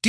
Do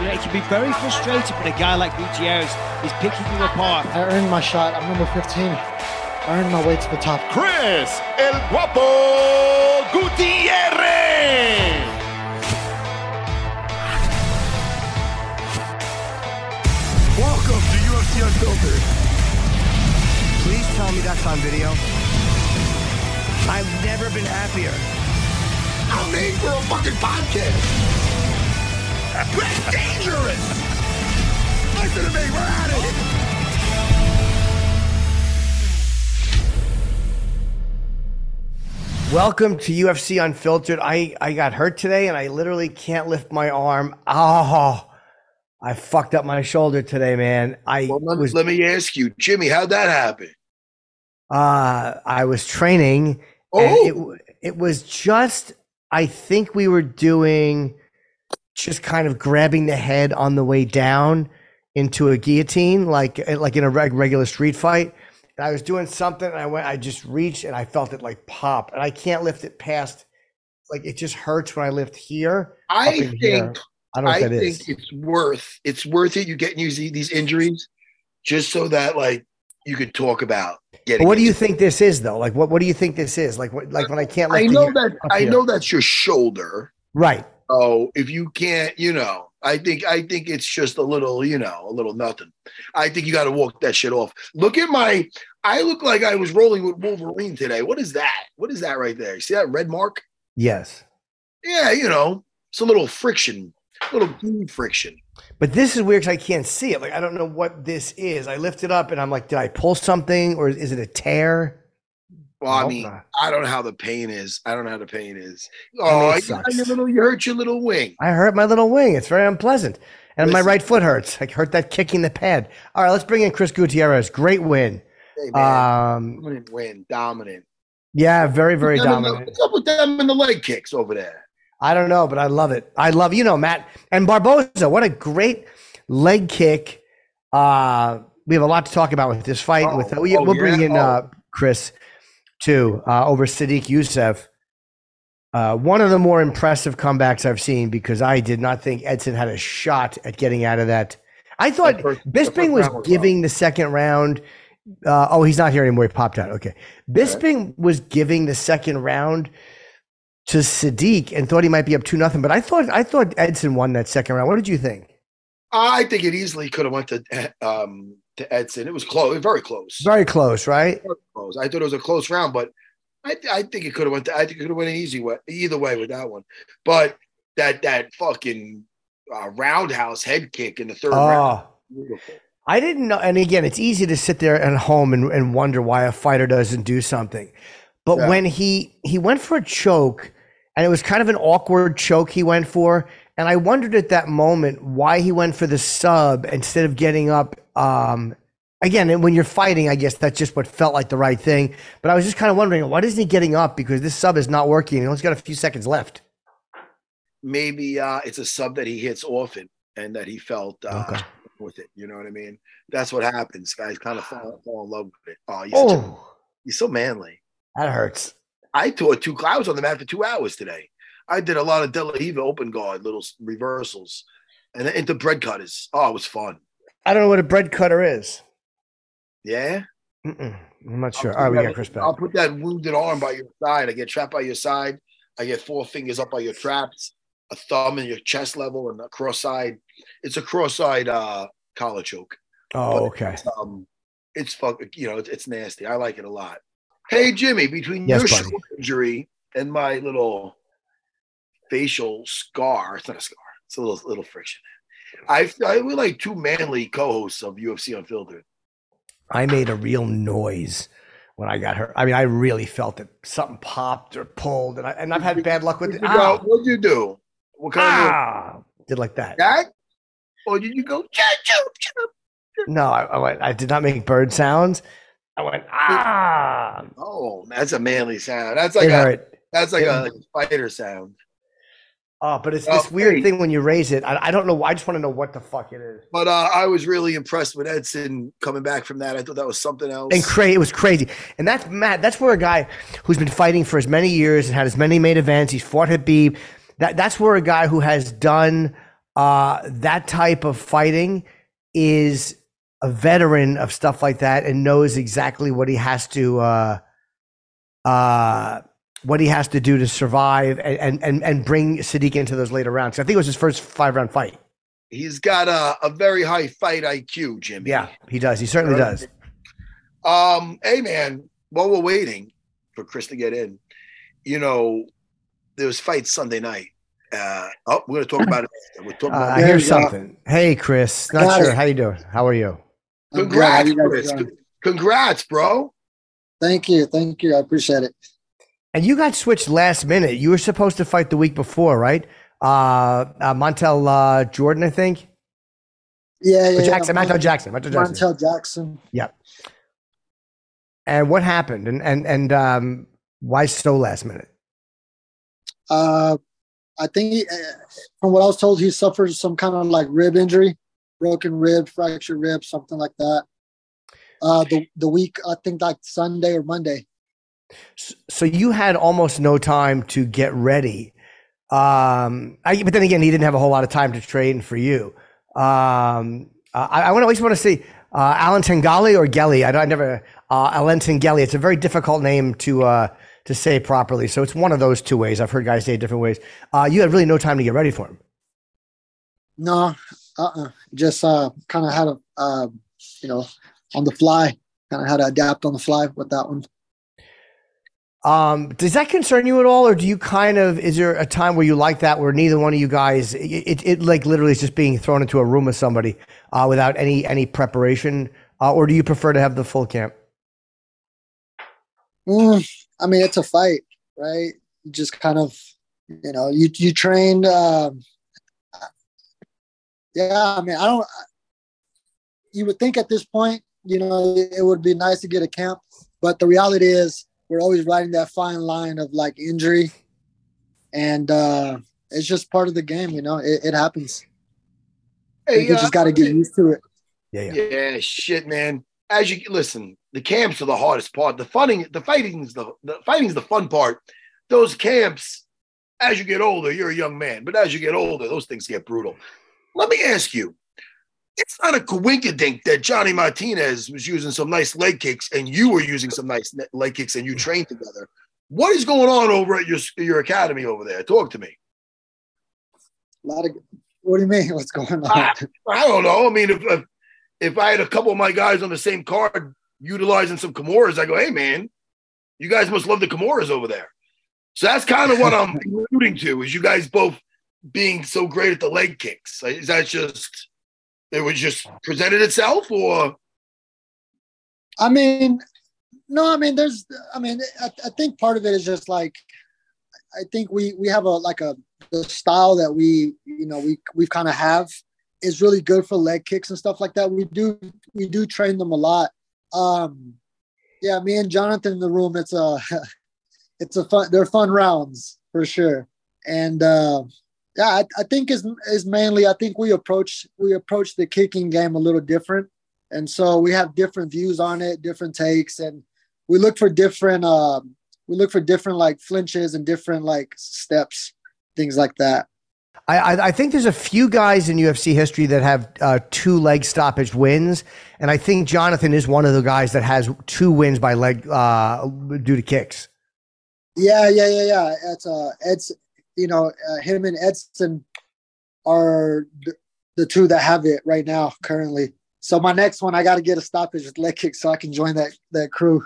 You know, it can be very frustrating when a guy like Gutierrez is picking you apart. I earned my shot. I'm number 15. I earned my way to the top. Chris El Guapo Gutierrez! Welcome to UFC Unfiltered. Please tell me that's on video. I've never been happier. I'm made for a fucking podcast. We're dangerous! Listen to me, we're at it! Welcome to UFC Unfiltered. I got hurt today and I literally can't lift my arm. Oh, I fucked up my shoulder today, man. Let me ask you, Jimmy, how'd that happen? I was training. And it was just, I think we were doing... just kind of grabbing the head on the way down into a guillotine, like in a regular street fight. And I was doing something and I just reached and I felt it like pop. And I can't lift it past, like it just hurts when I lift here. I think it's worth it. You getting these injuries just so that like you could talk about getting. What do you think this is though? Like what do you think this is? Like when I can't lift I know that's your shoulder. Right. Oh, if you can't, I think it's just a little nothing. I think you got to walk that shit off. Look at I look like I was rolling with Wolverine today. What is that? What is that right there? You see that red mark? Yes. Yeah, it's a little friction, friction. But this is weird because I can't see it. Like, I don't know what this is. I lift it up and I'm like, did I pull something or is it a tear? Well, I don't know how the pain is. Oh, you hurt your little wing. I hurt my little wing. It's very unpleasant. And listen, my right foot hurts. I hurt that kicking the pad. All right, let's bring in Chris Gutierrez. Great win. Hey, man. Dominant win. Dominant. Yeah, very, very dominant. What's up with them and the leg kicks over there? I don't know, but I love it. I love, Matt. And Barboza, what a great leg kick. We have a lot to talk about with this fight. We'll bring in Chris. Over Sodiq Yusuff, one of the more impressive comebacks I've seen because I did not think Edson had a shot at getting out of that. I thought Bisping was giving the second round. He's not here anymore. He popped out. Okay. Bisping was giving the second round to Sodiq and thought he might be up 2-0, but I thought Edson won that second round. What did you think? I think it easily could have went to Edson. It was close, very close. Very close, right? Very close. I thought it was a close round, but I think it could have went an easy way either way with that one. But that fucking roundhouse head kick in the third round. Beautiful. I didn't know, and again, it's easy to sit there at home and wonder why a fighter doesn't do something. But when he went for a choke, and it was kind of an awkward choke he went for. And I wondered at that moment why he went for the sub instead of getting up. Again, and when you're fighting, I guess that's just what felt like the right thing. But I was just kind of wondering, why isn't he getting up? Because this sub is not working. He only got a few seconds left. Maybe it's a sub that he hits often and that he felt with it. You know what I mean? That's what happens. Guys kind of fall in love with it. He's so manly. That hurts. I was on the mat for 2 hours today. I did a lot of De La Hiva open guard, little reversals, and into bread cutters. Oh, it was fun. I don't know what a bread cutter is. Yeah? I'm not sure. All right, we got Chris back. I'll put that wounded arm by your side. I get trapped by your side. I get four fingers up by your traps, a thumb in your chest level, and a cross-eyed. It's a cross-eyed collar choke. Oh, but okay. It's you know, it's nasty. I like it a lot. Hey, Jimmy, between your shoulder injury and my little facial scar, it's not a scar. It's a little friction. We're like two manly co-hosts of UFC Unfiltered. I made a real noise when I got hurt. I mean, I really felt that something popped or pulled, and I've had bad luck with it. What'd you do? What kind of did like that? That? Or did you go? No, I went. I did not make bird sounds. I went ah. Oh, that's a manly sound. That's like a fighter sound. Oh, but it's this weird thing when you raise it. I don't know. I just want to know what the fuck it is. But I was really impressed with Edson coming back from that. I thought that was something else. And it was crazy. And that's mad. That's where a guy who's been fighting for as many years and had as many main events, he's fought Habib. That's where a guy who has done that type of fighting is a veteran of stuff like that and knows exactly what he has to what he has to do to survive and bring Sodiq into those later rounds. So I think it was his first 5-round fight. He's got a very high fight IQ, Jimmy. Yeah, he does. He certainly does. Hey, man, while we're waiting for Chris to get in, you know, there was fight Sunday night. We're going to talk about it after. I hear something. Hey, Chris. Not sure. How you doing? How are you? Congrats, Chris. Congrats, bro. Thank you. Thank you. I appreciate it. And you got switched last minute. You were supposed to fight the week before, right? Montel Jordan, I think. Yeah. Jackson, Montel Jackson. Montel Jackson. Yeah. And what happened? And why so last minute? I think from what I was told, he suffered some kind of like rib injury, broken rib, fractured rib, something like that. The week, I think like Sunday or Monday. So you had almost no time to get ready. But then again, he didn't have a whole lot of time to train for you. I always want to see Alatengheili or Gelly. I never Alatengheili. It's a very difficult name to say properly. So it's one of those two ways. I've heard guys say it different ways. You had really no time to get ready for him. No, just kind of had to, on the fly. Kind of had to adapt on the fly with that one. Does that concern you at all, or do you is there a time where you like that where neither one of you guys it like literally is just being thrown into a room with somebody without any preparation, or do you prefer to have the full camp? I mean, it's a fight, right? You just kind of, you trained. Yeah, I mean, you would think at this point, it would be nice to get a camp, but the reality is, we're always riding that fine line of like injury, and it's just part of the game. It happens. Hey, you just got to get used to it. Yeah, shit, man. As you listen, the camps are the hardest part. The fighting's the fun part. Those camps, as you get older, you're a young man, but as you get older, those things get brutal. Let me ask you. It's not a coinkydink that Johnny Martinez was using some nice leg kicks and you were using some nice leg kicks and you trained together. What is going on over at your academy over there? Talk to me. What do you mean? What's going on? I don't know. I mean, if I had a couple of my guys on the same card utilizing some Kimuras, I go, hey, man, you guys must love the Kimuras over there. So that's kind of what I'm alluding to, is you guys both being so great at the leg kicks. Is that just... It was just presented itself, or? I mean, no, I mean, I think part of it is just like, I think we have the style that we kind of have is really good for leg kicks and stuff like that. We do train them a lot. Yeah, me and Jonathan in the room, they're fun rounds for sure. And, yeah, I think is mainly. I think we approach the kicking game a little different, and so we have different views on it, different takes, and we look for different. We look for different like flinches and different like steps, things like that. I think there's a few guys in UFC history that have 2 leg stoppage wins, and I think Jonathan is one of the guys that has 2 wins by leg due to kicks. Yeah. It's Edson, him and Edson are the two that have it right now currently. So my next one, I got to get a stoppage with leg kick so I can join that crew.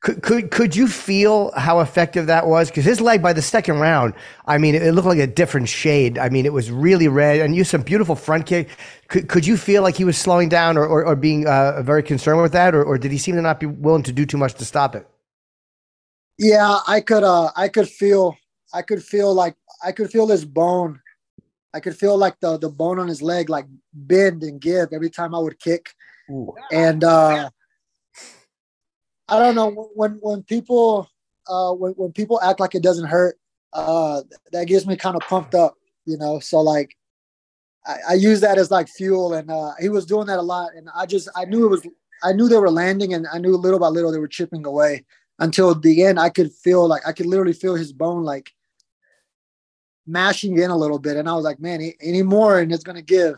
Could you feel how effective that was? Because his leg by the second round, I mean, it looked like a different shade. I mean, it was really red and used some beautiful front kick. Could you feel like he was slowing down or being very concerned with that? Or did he seem to not be willing to do too much to stop it? Yeah, I could feel his bone. I could feel like the bone on his leg, like bend and give every time I would kick. Ooh. And, I don't know, when people act like it doesn't hurt, that gets me kind of pumped up, so like I use that as like fuel, and he was doing that a lot, and I knew they were landing, and I knew little by little they were chipping away until the end. I could literally feel his bone like mashing in a little bit, and I was like, man, any more and it's going to give.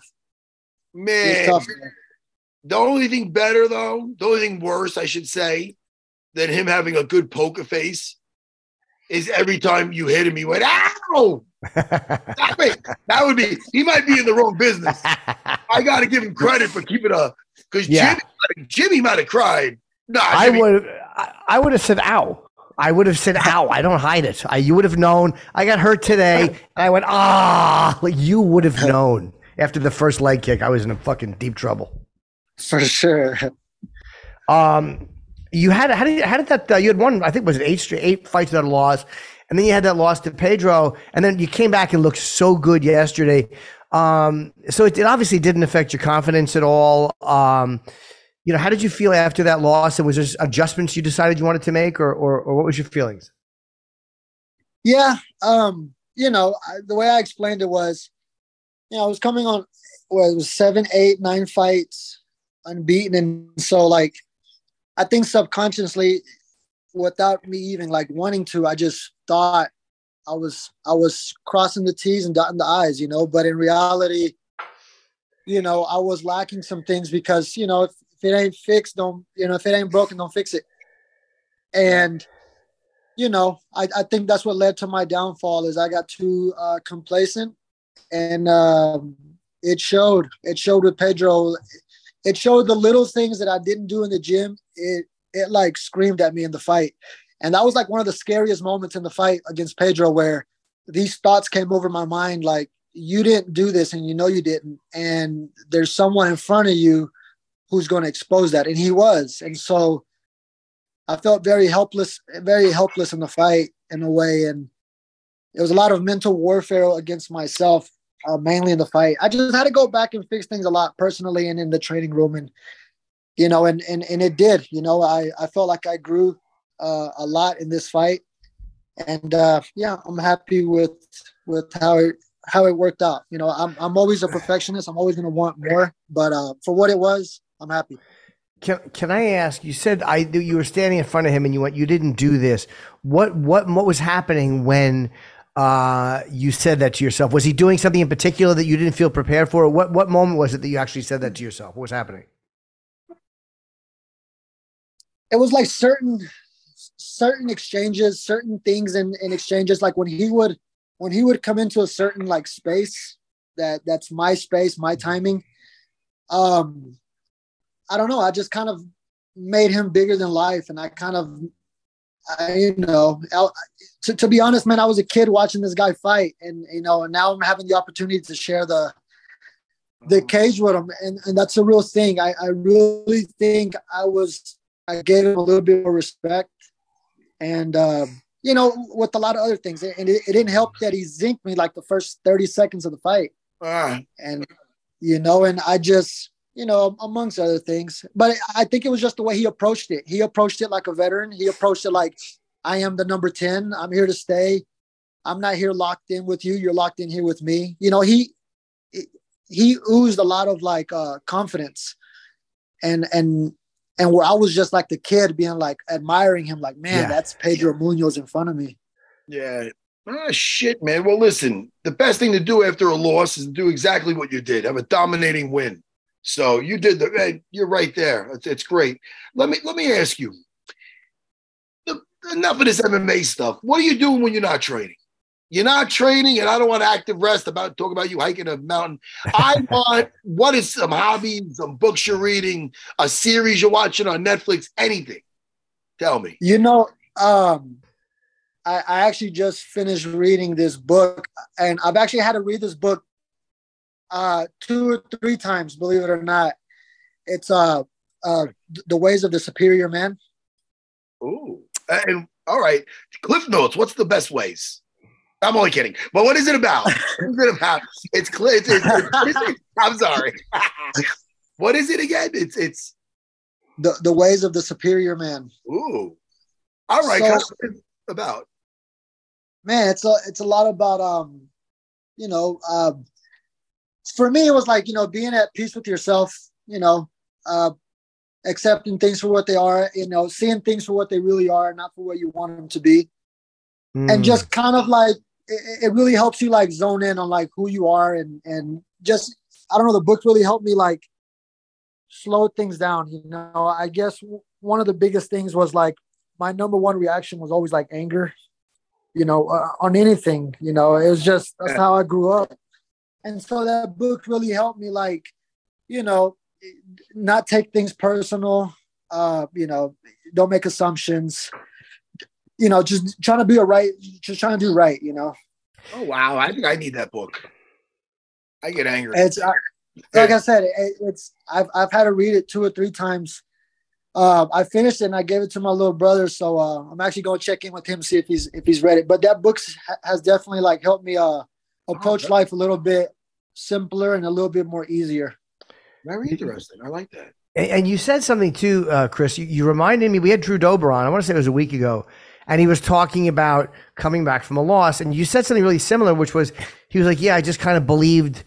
Man. It's tough, man. The only thing worse, than him having a good poker face is every time you hit him, he went, ow! Stop it. He might be in the wrong business. I got to give him credit for keeping up. Because Jimmy might have cried. No, I would have said, ow. I would have said, ow. I don't hide it. You would have known. I got hurt today. And I went, ah. Like, you would have known. After the first leg kick, I was in a fucking deep trouble. For sure. You had you had I think was it eight fights without a loss, and then you had that loss to Pedro, and then you came back and looked so good yesterday. So it obviously didn't affect your confidence at all. How did you feel after that loss? And was there adjustments you decided you wanted to make, or what was your feelings? Yeah, the way I explained it was, I was coming on it was 7, 8, 9 fights unbeaten, and so like I think subconsciously, without me even like wanting to, I just thought I was crossing the T's and dotting the I's, but in reality, I was lacking some things because if it ain't fixed, don't if it ain't broken, don't fix it. And I think that's what led to my downfall is I got too complacent, and it showed with Pedro. It showed the little things that I didn't do in the gym. It like screamed at me in the fight. And that was like one of the scariest moments in the fight against Pedro where these thoughts came over my mind like, you didn't do this and you didn't. And there's someone in front of you who's going to expose that. And he was. And so I felt very helpless in the fight in a way. And it was a lot of mental warfare against myself. Mainly in the fight, I just had to go back and fix things a lot personally and in the training room, and and it did. I felt like I grew a lot in this fight, and I'm happy with how it worked out. I'm always a perfectionist. I'm always going to want more, but for what it was, I'm happy. Can I ask? You said you were standing in front of him, and you went, "You didn't do this." What was happening when? You said that to yourself. Was he doing something in particular that you didn't feel prepared for? What moment was it that you actually said that to yourself? What was happening? It was like certain exchanges, certain things in exchanges. Like when he would come into a certain like space that's my space, my timing. I don't know. I just kind of made him bigger than life, and I kind of. To be honest, man, I was a kid watching this guy fight, and and now I'm having the opportunity to share the cage with him, and that's a real thing. I really think I gave him a little bit more respect, and with a lot of other things, and it didn't help that he zinked me like the first 30 seconds of the fight, and and I just. Amongst other things. But I think it was just the way he approached it. He approached it like a veteran. He approached it like, I am the number 10. I'm here to stay. I'm not here locked in with you. You're locked in here with me. He oozed a lot of like confidence. And where I was just like the kid being like, admiring him like, man, that's Pedro Munhoz in front of me. Yeah. Ah, shit, man. Well, listen, the best thing to do after a loss is to do exactly what you did. Have a dominating win. So you did you're right there. It's great. Let me ask you. The enough of this MMA stuff. What are you doing when you're not training? You're not training, and I don't want active rest about talking about you hiking a mountain. I want what is some hobbies, some books you're reading, a series you're watching on Netflix, anything. Tell me. You know, I actually just finished reading this book, and I've actually had to read this book 2 or 3 times, believe it or not. It's The Ways of the Superior Man. Ooh. And, all right. Cliff Notes, what's the best ways? I'm only kidding. But what is it about? It's clear. I'm sorry. What is it again? It's the Ways of the Superior Man. Ooh. All right. So, what is it about? Man, it's a lot about for me it was like, you know, being at peace with yourself, you know, accepting things for what they are, you know, seeing things for what they really are, not for what you want them to be. Mm. And just kind of like, it really helps you like zone in on like who you are and just, I don't know, the book really helped me like slow things down. You know, I guess one of the biggest things was like my number one reaction was always like anger, you know, on anything, you know, it was just, that's how I grew up. And so that book really helped me like, you know, not take things personal, you know, don't make assumptions. You know, just trying to do right, you know? Oh, wow. I think I need that book. I get angry. Like I said, I've had to read it 2 or 3 times. I finished it and I gave it to my little brother. So I'm actually going to check in with him, see if he's read it. But that book has definitely like helped me approach life a little bit simpler and a little bit more easier. Very interesting. I like that. And you said something too, Chris, you reminded me, we had Drew Dober on, I want to say it was a week ago. And he was talking about coming back from a loss. And you said something really similar, which was, he was like, yeah, I just kind of believed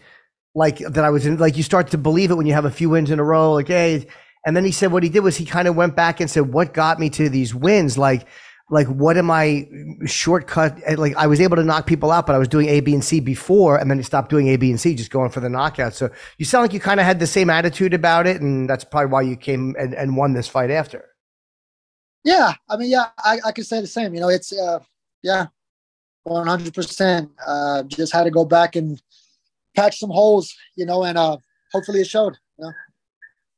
like that I was in, like you start to believe it when you have a few wins in a row. Like, hey, and then he said, what he did was he kind of went back and said, what got me to these wins? Like, what am I shortcut? Like I was able to knock people out, but I was doing A, B, and C before. And then he stopped doing A, B, and C, just going for the knockout. So you sound like you kind of had the same attitude about it. And that's probably why you came and won this fight after. Yeah, I mean, yeah, I could say the same. You know, it's, 100%. Just had to go back and patch some holes, you know, and hopefully it showed. You know?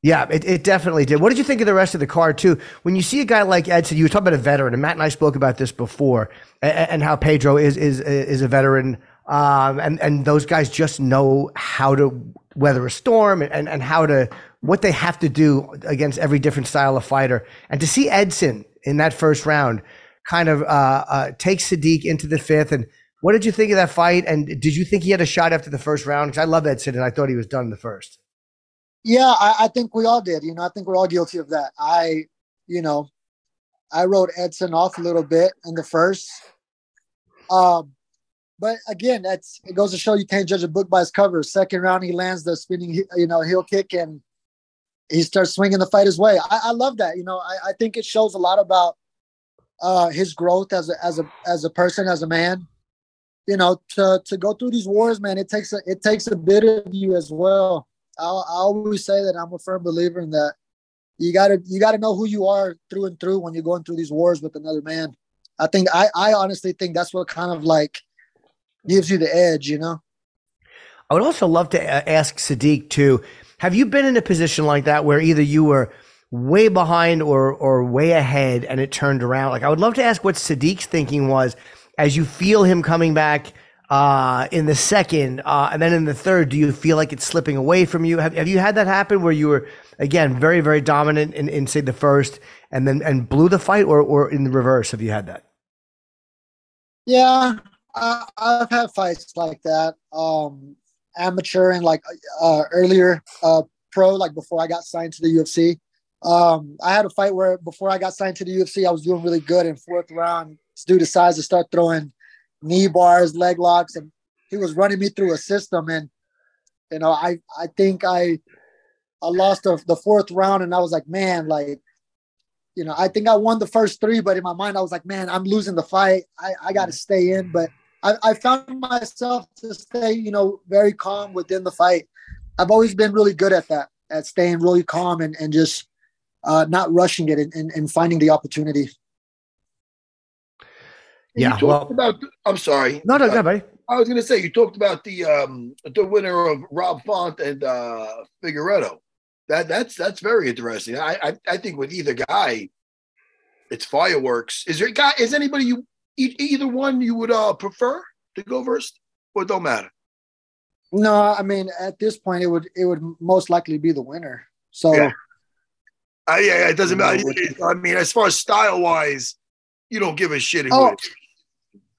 Yeah, it definitely did. What did you think of the rest of the card, too? When you see a guy like Edson, you were talking about a veteran, and Matt and I spoke about this before, and how Pedro is a veteran, and those guys just know how to weather a storm and how to what they have to do against every different style of fighter. And to see Edson in that first round kind of take Sodiq into the fifth. And what did you think of that fight? And did you think he had a shot after the first round? Because I love Edson, and I thought he was done in the first. Yeah, I think we all did. You know, I think we're all guilty of that. I wrote Edson off a little bit in the first. But again, it goes to show you can't judge a book by its cover. Second round, he lands the spinning, you know, heel kick, and he starts swinging the fight his way. I love that. You know, I think it shows a lot about his growth as a person, as a man. You know, to go through these wars, man, it takes a bit of you as well. I always say that I'm a firm believer in that. You gotta know who you are through and through when you're going through these wars with another man. I think I honestly think that's what kind of like gives you the edge, you know? I would also love to ask Sodiq too, have you been in a position like that where either you were way behind or way ahead and it turned around? Like, I would love to ask what Sodiq's thinking was as you feel him coming back in the second and then in the third, do you feel like it's slipping away from you? Have you had that happen where you were, again, very, very dominant in say the first and then blew the fight or in the reverse? Have you had that? Yeah. I've had fights like that, amateur and like earlier pro, like before I got signed to the UFC. I had a fight where before I got signed to the UFC, I was doing really good in fourth round. This dude decides to start throwing knee bars, leg locks, and he was running me through a system. And, you know, I think I lost the fourth round and I was like, man, like, you know, I think I won the first 3, but in my mind, I was like, man, I'm losing the fight. I got to stay in. But I found myself to stay, you know, very calm within the fight. I've always been really good at that, at staying really calm and just not rushing it and finding the opportunity. Yeah. You talked about, I'm sorry. No, go, buddy. I was going to say, you talked about the winner of Rob Font and Figueredo. That's very interesting. I think with either guy, it's fireworks. Is there a guy? Is anybody you either one you would prefer to go first, or it don't matter? No, I mean at this point, it would most likely be the winner. So yeah, it doesn't matter. I mean, as far as style wise, you don't give a shit.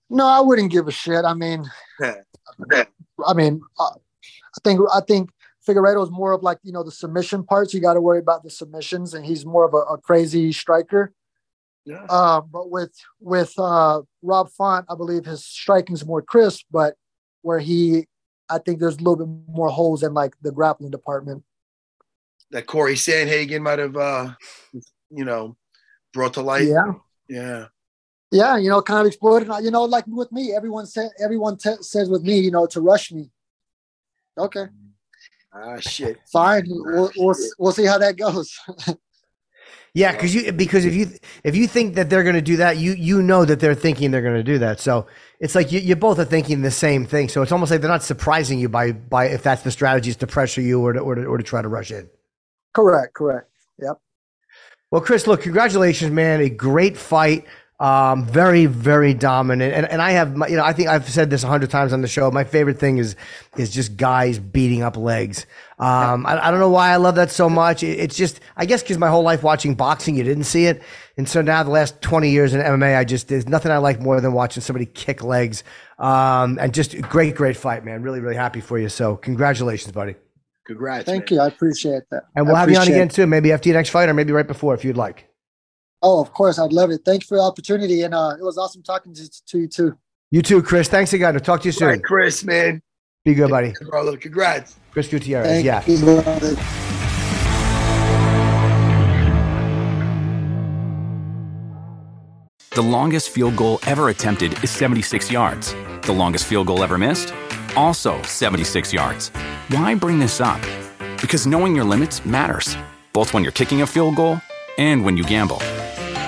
No, I wouldn't give a shit. I mean, I think Figueredo is more of like, you know, the submission parts. You got to worry about the submissions, and he's more of a crazy striker. Yeah. But with Rob Font, I believe his striking is more crisp, but I think there's a little bit more holes in like the grappling department. That Corey Sandhagen might have, brought to light. Yeah. Kind of exploded. You know, like with me, everyone says with me, to rush me. Okay. Ah, shit. Fine. We'll see how that goes. Yeah, because if you think that they're going to do that, you know that they're thinking they're going to do that. So it's like you both are thinking the same thing. So it's almost like they're not surprising you by if that's the strategy is to pressure you or to try to rush in. Correct. Yep. Well, Chris, look, congratulations, man. A great fight. Very, very dominant. And I have, I think I've said this 100 times on the show. My favorite thing is just guys beating up legs. I don't know why I love that so much. It's just, I guess, because my whole life watching boxing, you didn't see it. And so now the last 20 years in MMA, there's nothing I like more than watching somebody kick legs. And just great fight, man. Really, really happy for you. So congratulations, buddy. Congrats. Thank you. I appreciate that. And we'll have you on again too. Maybe after your next fight or maybe right before if you'd like. Oh, of course. I'd love it. Thanks for the opportunity. And it was awesome talking to you too. You too, Chris. Thanks again. I'll talk to you soon. All right, Chris, man. Be good, buddy. Congrats. Chris Gutierrez. Thank you, brother. The longest field goal ever attempted is 76 yards. The longest field goal ever missed? Also 76 yards. Why bring this up? Because knowing your limits matters, both when you're kicking a field goal and when you gamble.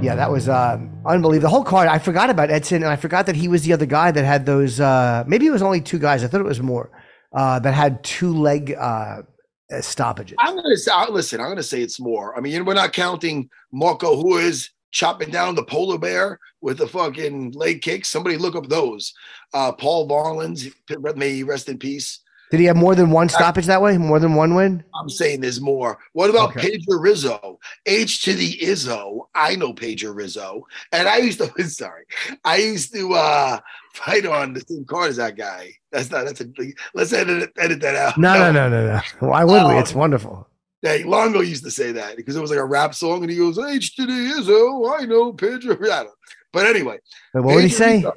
Yeah, that was unbelievable. The whole card, I forgot about Edson, and I forgot that he was the other guy that had those, maybe it was only two guys, I thought it was more, that had two-leg stoppages. I'm going to say it's more. I mean, we're not counting Marco Ruiz chopping down the polar bear with a fucking leg kick. Somebody look up those. Paul Barlins, may he rest in peace. Did he have more than one stoppage that way? More than one win? I'm saying there's more. What about Pedro Rizzo? H to the Izzo. I know Pedro Rizzo. And I used to fight on the same card as that guy. Let's edit that out. No. Why would we? It's wonderful. Yeah, Longo used to say that because it was like a rap song and he goes, H to the Izzo. I know Pedro. I don't. But anyway. But what would he say? Rizzo.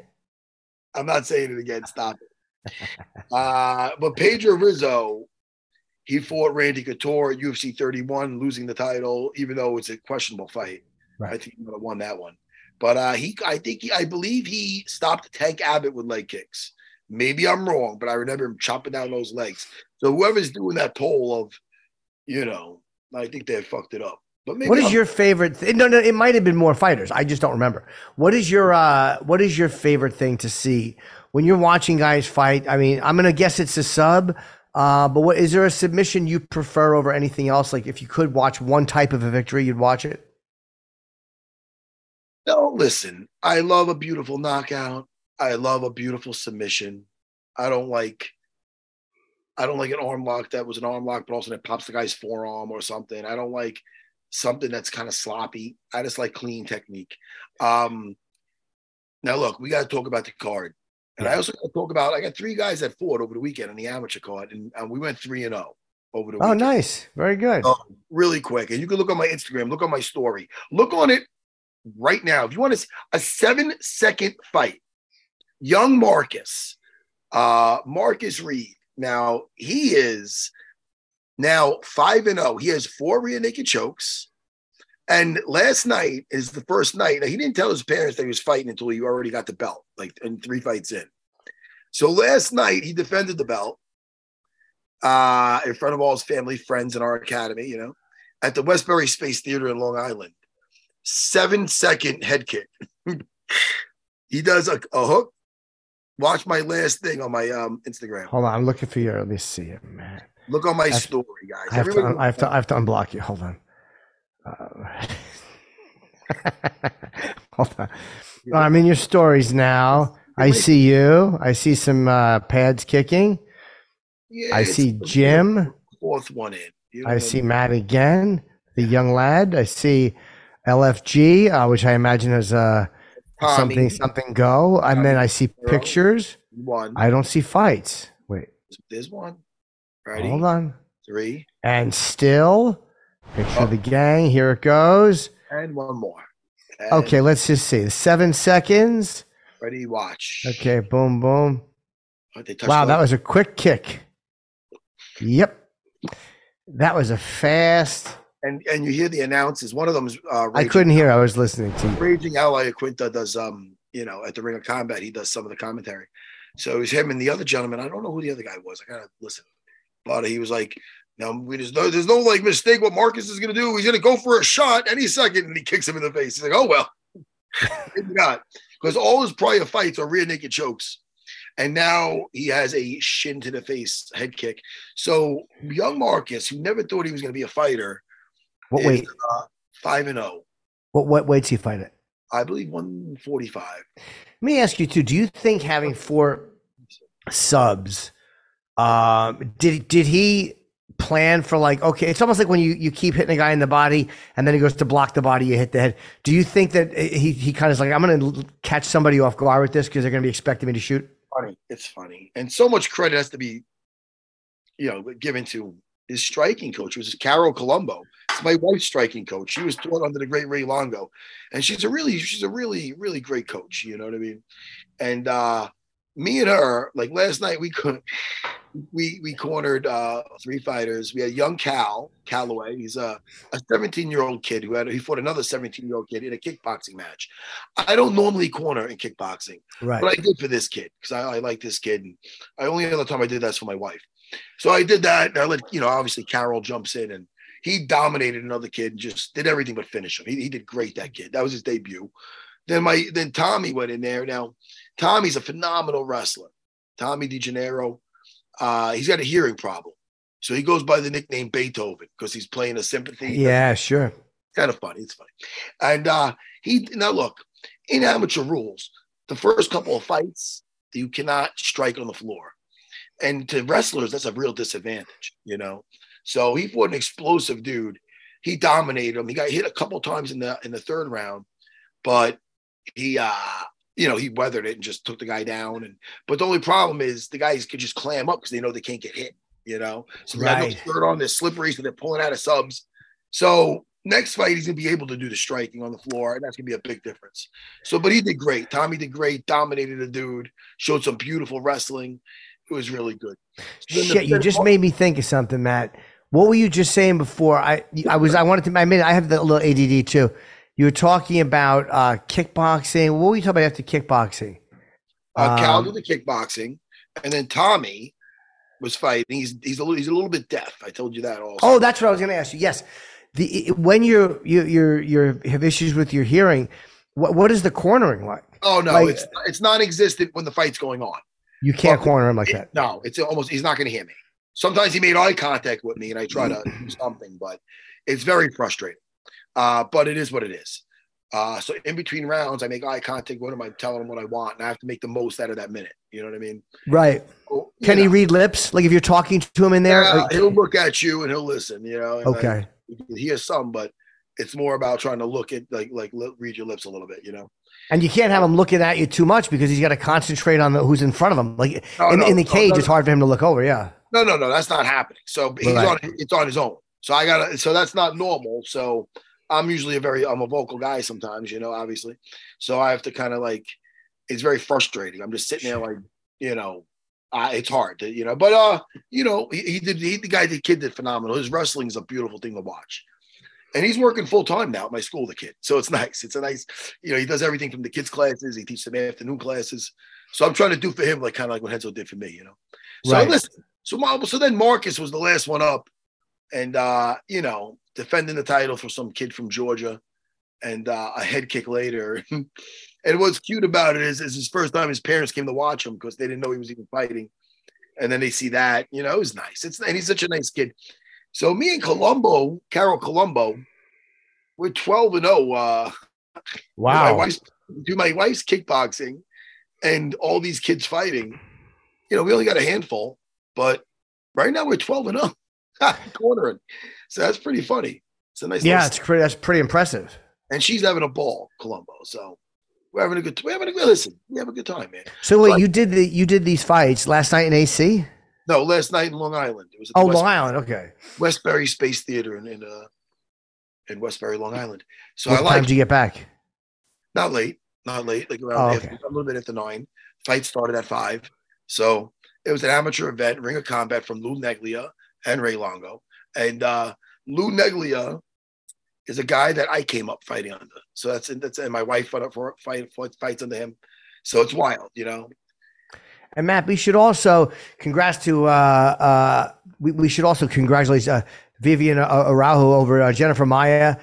I'm not saying it again. Stop it. But Pedro Rizzo, he fought Randy Couture at UFC 31, losing the title, even though it's a questionable fight. Right. I think he would have won that one. But I believe he stopped Tank Abbott with leg kicks. Maybe I'm wrong, but I remember him chopping down those legs. So whoever's doing that poll of, I think they fucked it up. But maybe your favorite? No, it might have been more fighters. I just don't remember. What is your favorite thing to see? When you're watching guys fight, I mean, I'm going to guess it's a sub, but is there a submission you prefer over anything else? Like if you could watch one type of a victory, you'd watch it? No, listen, I love a beautiful knockout. I love a beautiful submission. I don't like I don't like an arm lock that was an arm lock, but also it pops the guy's forearm or something. I don't like something that's kind of sloppy. I just like clean technique. Now, look, we got to talk about the card. And I also got to talk about, I got three guys that fought over the weekend on the amateur card, and we went 3-0 over the weekend. Oh, nice. Very good. Really quick. And you can look on my Instagram, look on my story, look on it right now. If you want to see a 7-second fight, young Marcus, Marcus Reed. Now, he is now 5-0. He has 4 rear naked chokes. And last night is the first night. Now, he didn't tell his parents that he was fighting until he already got the belt, like in 3 fights in. So last night, he defended the belt in front of all his family, friends, and our academy, you know, at the Westbury Space Theater in Long Island. 7-second head kick. He does a hook. Watch my last thing on my Instagram. Hold on, I'm looking for you. Let me see it, man. Look on my story, guys. I have to unblock you. Hold on. Hold on. Yeah. I'm in your stories now. I see you. I see some pads kicking. Yeah, I see Jim. Fourth one in. You know, I see Matt again, the young lad. I see LFG, which I imagine is Tommy. Something go. Tommy. I mean, I see pictures. One. I don't see fights. Wait. There's one. Ready? Hold on. 3. And still. Picture the gang. Here it goes. And one more. And okay, let's just see. 7 seconds. Ready, watch. Okay, boom, boom. Oh, wow, that was a quick kick. Yep. That was a fast. And you hear the announcers. One of them is I couldn't hear. I was listening to you. Raging Ally Quinta does, you know, at the Ring of Combat, he does some of the commentary. So it was him and the other gentleman. I don't know who the other guy was. I got to listen. But he was like, there's no like mistake what Marcus is going to do. He's going to go for a shot any second, and he kicks him in the face. He's like, oh, well. Because all his prior fights are rear naked chokes. And now he has a shin to the face head kick. So young Marcus, who never thought he was going to be a fighter, what weight? 5-0. What weight's he fight at? I believe 145. Let me ask you, too. Do you think having 4 subs, did he plan for, like, okay, it's almost like when you keep hitting a guy in the body and then he goes to block the body, you hit the head. Do you think that he kind of is like, I'm going to catch somebody off guard with this because they're going to be expecting me to shoot? Funny. It's funny. And so much credit has to be, you know, given to his striking coach, which is Carol Colombo. It's my wife's striking coach. She was taught under the great Ray Longo. And she's a really great coach. You know what I mean? And me and her, like last night, we cornered 3 fighters. We had young Cal Calloway. He's a 17-year-old kid he fought another 17-year-old kid in a kickboxing match. I don't normally corner in kickboxing, right? But I did for this kid because I like this kid. And I only other time I did that's for my wife. So I did that. And I let, you know, obviously Carol jumps in and he dominated another kid and just did everything but finish him. He did great, that kid. That was his debut. Then Tommy went in there. Now Tommy's a phenomenal wrestler. Tommy DeGennaro. He's got a hearing problem. So he goes by the nickname Beethoven because he's playing a sympathy. Yeah, sure. It's kind of funny. It's funny. And now look, in amateur rules, the first couple of fights, you cannot strike on the floor. And to wrestlers, that's a real disadvantage, you know. So he fought an explosive dude. He dominated him. He got hit a couple times in the 3rd round, but he you know, he weathered it and just took the guy down. But the only problem is the guys could just clam up because they know they can't get hit, you know. So they have no shirt on, they're slippery, so they're pulling out of subs. So next fight, he's going to be able to do the striking on the floor, and that's going to be a big difference. So, but he did great. Tommy did great, dominated the dude, showed some beautiful wrestling. It was really good. So shit, you just made me think of something, Matt. What were you just saying before? I have the little ADD too. You were talking about kickboxing. What were you talking about after kickboxing? Cal did the kickboxing, and then Tommy was fighting. He's a little bit deaf. I told you that also. Oh, that's what I was going to ask you. Yes, when you have issues with your hearing, what is the cornering like? Oh no, like, it's non-existent when the fight's going on. You can't corner him like that. No, it's almost, he's not going to hear me. Sometimes he made eye contact with me and I try to do something, but it's very frustrating. But it is what it is. So in between rounds, I make eye contact with him. I'm telling him what I want, and I have to make the most out of that minute. You know what I mean? Right. So, can he read lips? Like if you're talking to him in there? He'll look at you and he'll listen, you know? And okay. He has some, but it's more about trying to look at, like read your lips a little bit, you know? And you can't have him looking at you too much because he's got to concentrate on the, who's in front of him. Like in the cage, it's hard for him to look over, yeah. No, that's not happening. So he's it's on his own. So so that's not normal. So I'm usually I'm a vocal guy sometimes, you know, obviously. So I have to kind of like, it's very frustrating. I'm just sitting there like, you know, it's hard to, you know, but, you know, the kid did phenomenal. His wrestling is a beautiful thing to watch. And he's working full time now at my school, the kid. So it's nice. It's a nice, you know, he does everything from the kids' classes. He teaches them afternoon classes. So I'm trying to do for him, like, kind of like what Henzo did for me, you know? So right. So then Marcus was the last one up and, you know, defending the title for some kid from Georgia and a head kick later. And what's cute about it is his first time his parents came to watch him because they didn't know he was even fighting. And then they see that, you know, it was nice. And he's such a nice kid. So me and Carol Colombo, we're 12-0. Wow. My wife's kickboxing and all these kids fighting. You know, we only got a handful, but right now we're 12-0. Cornering. So that's pretty funny. It's a nice. Yeah, that's pretty impressive. And she's having a ball, Colombo. So we have a good time, man. So wait, you did these fights last night in AC? No, last night in Long Island. It was at Long Island. Okay. Westbury Space Theater in Westbury, Long Island. So what time did you get back? Not late. Like around a little bit after 9. Fight started at 5. So it was an amateur event, Ring of Combat from Lou Neglia and Ray Longo. And Lou Neglia is a guy that I came up fighting under. So and my wife fights under him. So it's wild, you know. And Matt, we should also congratulate Vivian Araujo over Jennifer Maia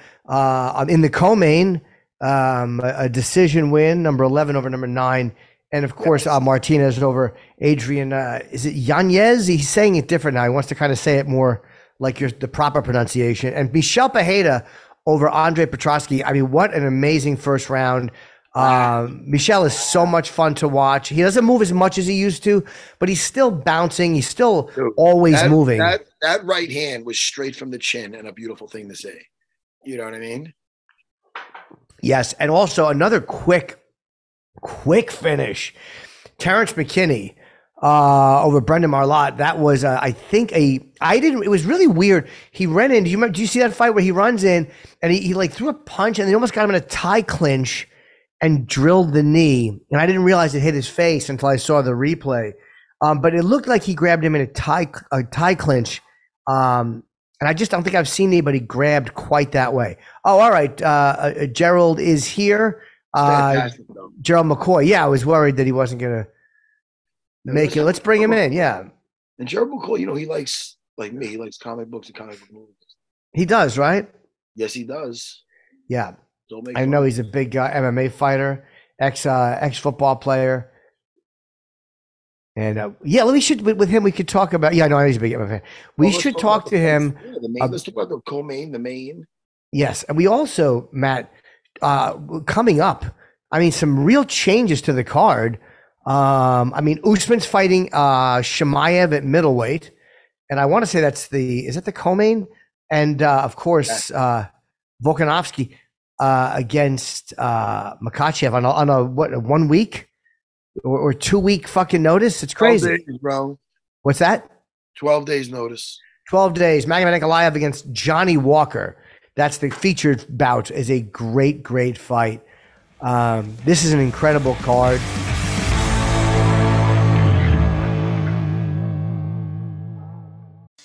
in the co-main, a decision win, number 11 over number 9. And of course, Martinez over Adrian. Is it Yanez? He's saying it different now. He wants to kind of say it more like the proper pronunciation. And Michel Pereira over Andre Petrosky. I mean, what an amazing first round. Michel is so much fun to watch. He doesn't move as much as he used to, but he's still bouncing. He's still moving. That right hand was straight from the chin and a beautiful thing to say. You know what I mean? Yes. And also another quick finish. Terrence McKinney over Brendan Marlatt. That was, it was really weird. He ran in. Do you see that fight where he runs in and he like threw a punch and they almost got him in a tie clinch and drilled the knee, and I didn't realize it hit his face until I saw the replay. But it looked like he grabbed him in a tie clinch, and I just don't think I've seen anybody grabbed quite that way. Oh, all right, Gerald is here. Gerald McCoy. Yeah, I was worried that he wasn't going to make it. Let's bring him in, yeah. And Gerald McCoy, you know, he likes, like me, he likes comic books and comic book movies. He does, right? Yes, he does. Yeah. I know he's a big guy, MMA fighter, ex football player, and he's a big MMA fan. Let's talk about the co-main, the main. Yes, and we also, Matt, coming up. I mean, some real changes to the card. I mean, Usman's fighting Chimaev at middleweight, and I want to say is that the co-main, and of course Volkanovski. Against Makhachev on a 1 week or 2 week fucking notice. It's crazy. 12 days, bro. What's that? 12 days notice. 12 days. Magomed Ankalaev against Johnny Walker. That's the featured bout. Is a great, great fight. This is an incredible card.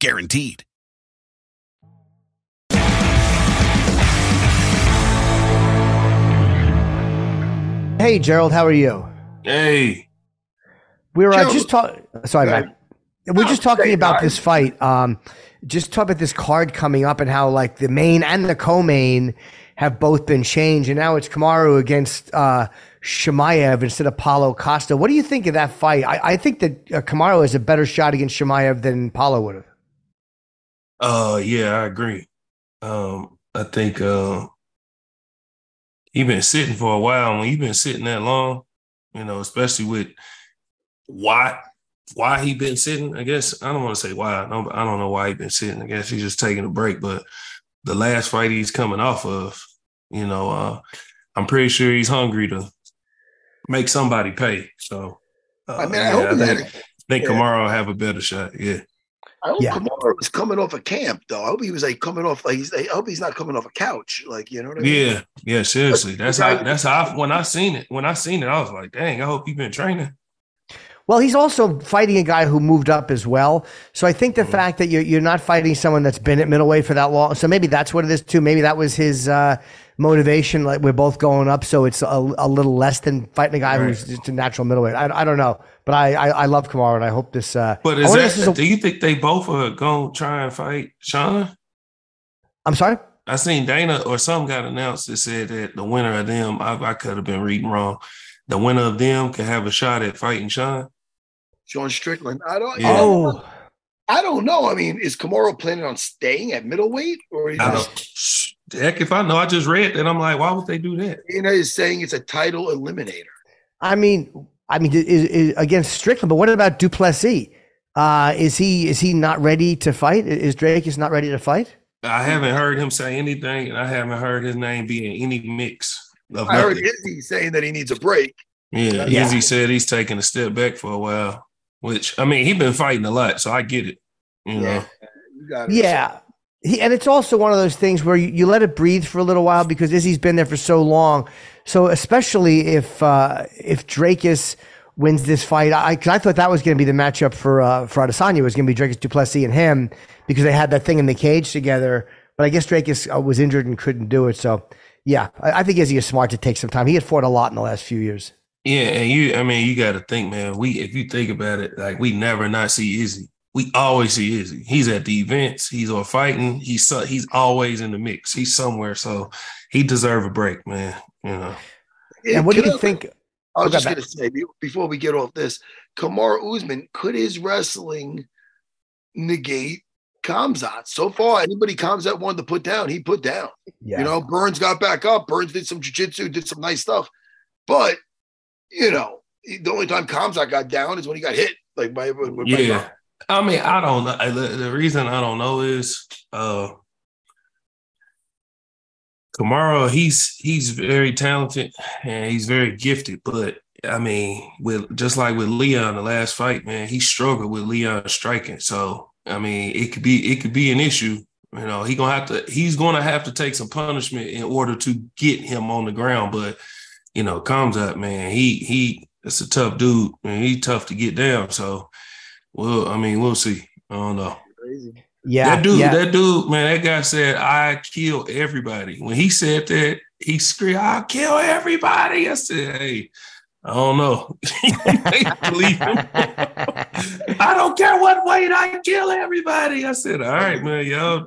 Guaranteed. Hey, Gerald, how are you? Hey. We were just talking. Sorry, man. We're just talking about this fight. Just talk about this card coming up and how like the main and the co-main have both been changed, and now it's Kamaru against Chimaev instead of Paulo Costa. What do you think of that fight? I think that Kamaru has a better shot against Chimaev than Paulo would have. Yeah, I agree. I think he's been sitting for a while. When he's been sitting that long, you know, especially with why he been sitting, I guess. I don't want to say why. I don't know why he been sitting. I guess he's just taking a break. But the last fight he's coming off of, you know, I'm pretty sure he's hungry to make somebody pay. So, I think Kamaru will have a better shot. Yeah. I hope Kamaru was coming off a camp, though. I hope he was like coming off. Like, I hope he's not coming off a couch. Like, you know what I mean? Yeah. Yeah, seriously. That's how when I seen it, I was like, dang, I hope he's been training. Well, he's also fighting a guy who moved up as well. So I think the fact that you're not fighting someone that's been at middleweight for that long. So maybe that's what it is too. Maybe that was his motivation. Like, we're both going up, so it's a little less than fighting a guy who's just a natural middleweight. I don't know, but I love Kamaru, and I hope this. Do you think they both are going to try and fight Sean? I'm sorry? I seen Dana or some got announced that said that the winner of them, I could have been reading wrong, the winner of them can have a shot at fighting Sean. Sean Strickland. I don't know. I mean, is Kamaru planning on staying at middleweight? Or heck if I know. I just read that. I'm like, why would they do that? You know, he's saying it's a title eliminator. I mean, is against Strickland, but what about Duplessis? Is he not ready to fight? Is Dricus not ready to fight? I haven't heard him say anything, and I haven't heard his name be in any mix. I heard Izzy saying that he needs a break. Yeah, Izzy said he's taking a step back for a while. Which, I mean, he's been fighting a lot, so I get it. You know? You got it. Yeah. And it's also one of those things where you let it breathe for a little while because Izzy's been there for so long. So especially if Dricus wins this fight, because I thought that was going to be the matchup for Adesanya, was going to be Dricus Duplessis and him because they had that thing in the cage together. But I guess Dricus was injured and couldn't do it. So, yeah, I think Izzy is smart to take some time. He had fought a lot in the last few years. Yeah, and you got to think, man, if you think about it, like, we never not see Izzy. We always see Izzy. He's at the events. He's on fighting. He's always in the mix. He's somewhere, so he deserves a break, man. You know. And what do you think? I was just going to say, before we get off this, Kamaru Usman, could his wrestling negate Khamzat? So far, anybody Khamzat wanted to put down, he put down. Yeah. You know, Burns got back up. Burns did some jiu-jitsu, did some nice stuff. But you know, the only time Khamzat got down is when he got hit. Like, by I mean, I don't know. The reason I don't know is Kamaru. He's very talented and he's very gifted. But I mean, just like with Leon, the last fight, man, he struggled with Leon striking. So I mean, it could be an issue. You know, he's gonna have to take some punishment in order to get him on the ground, but. You know, Khamzat, man, it's a tough dude, and he's tough to get down. So, we'll see. I don't know. Crazy. Yeah, that dude, man, that guy said, "I kill everybody." When he said that, he screamed, "I kill everybody!" I said, "Hey, I don't know." Believe him. I don't care what weight, I kill everybody. I said, "All right, man, y'all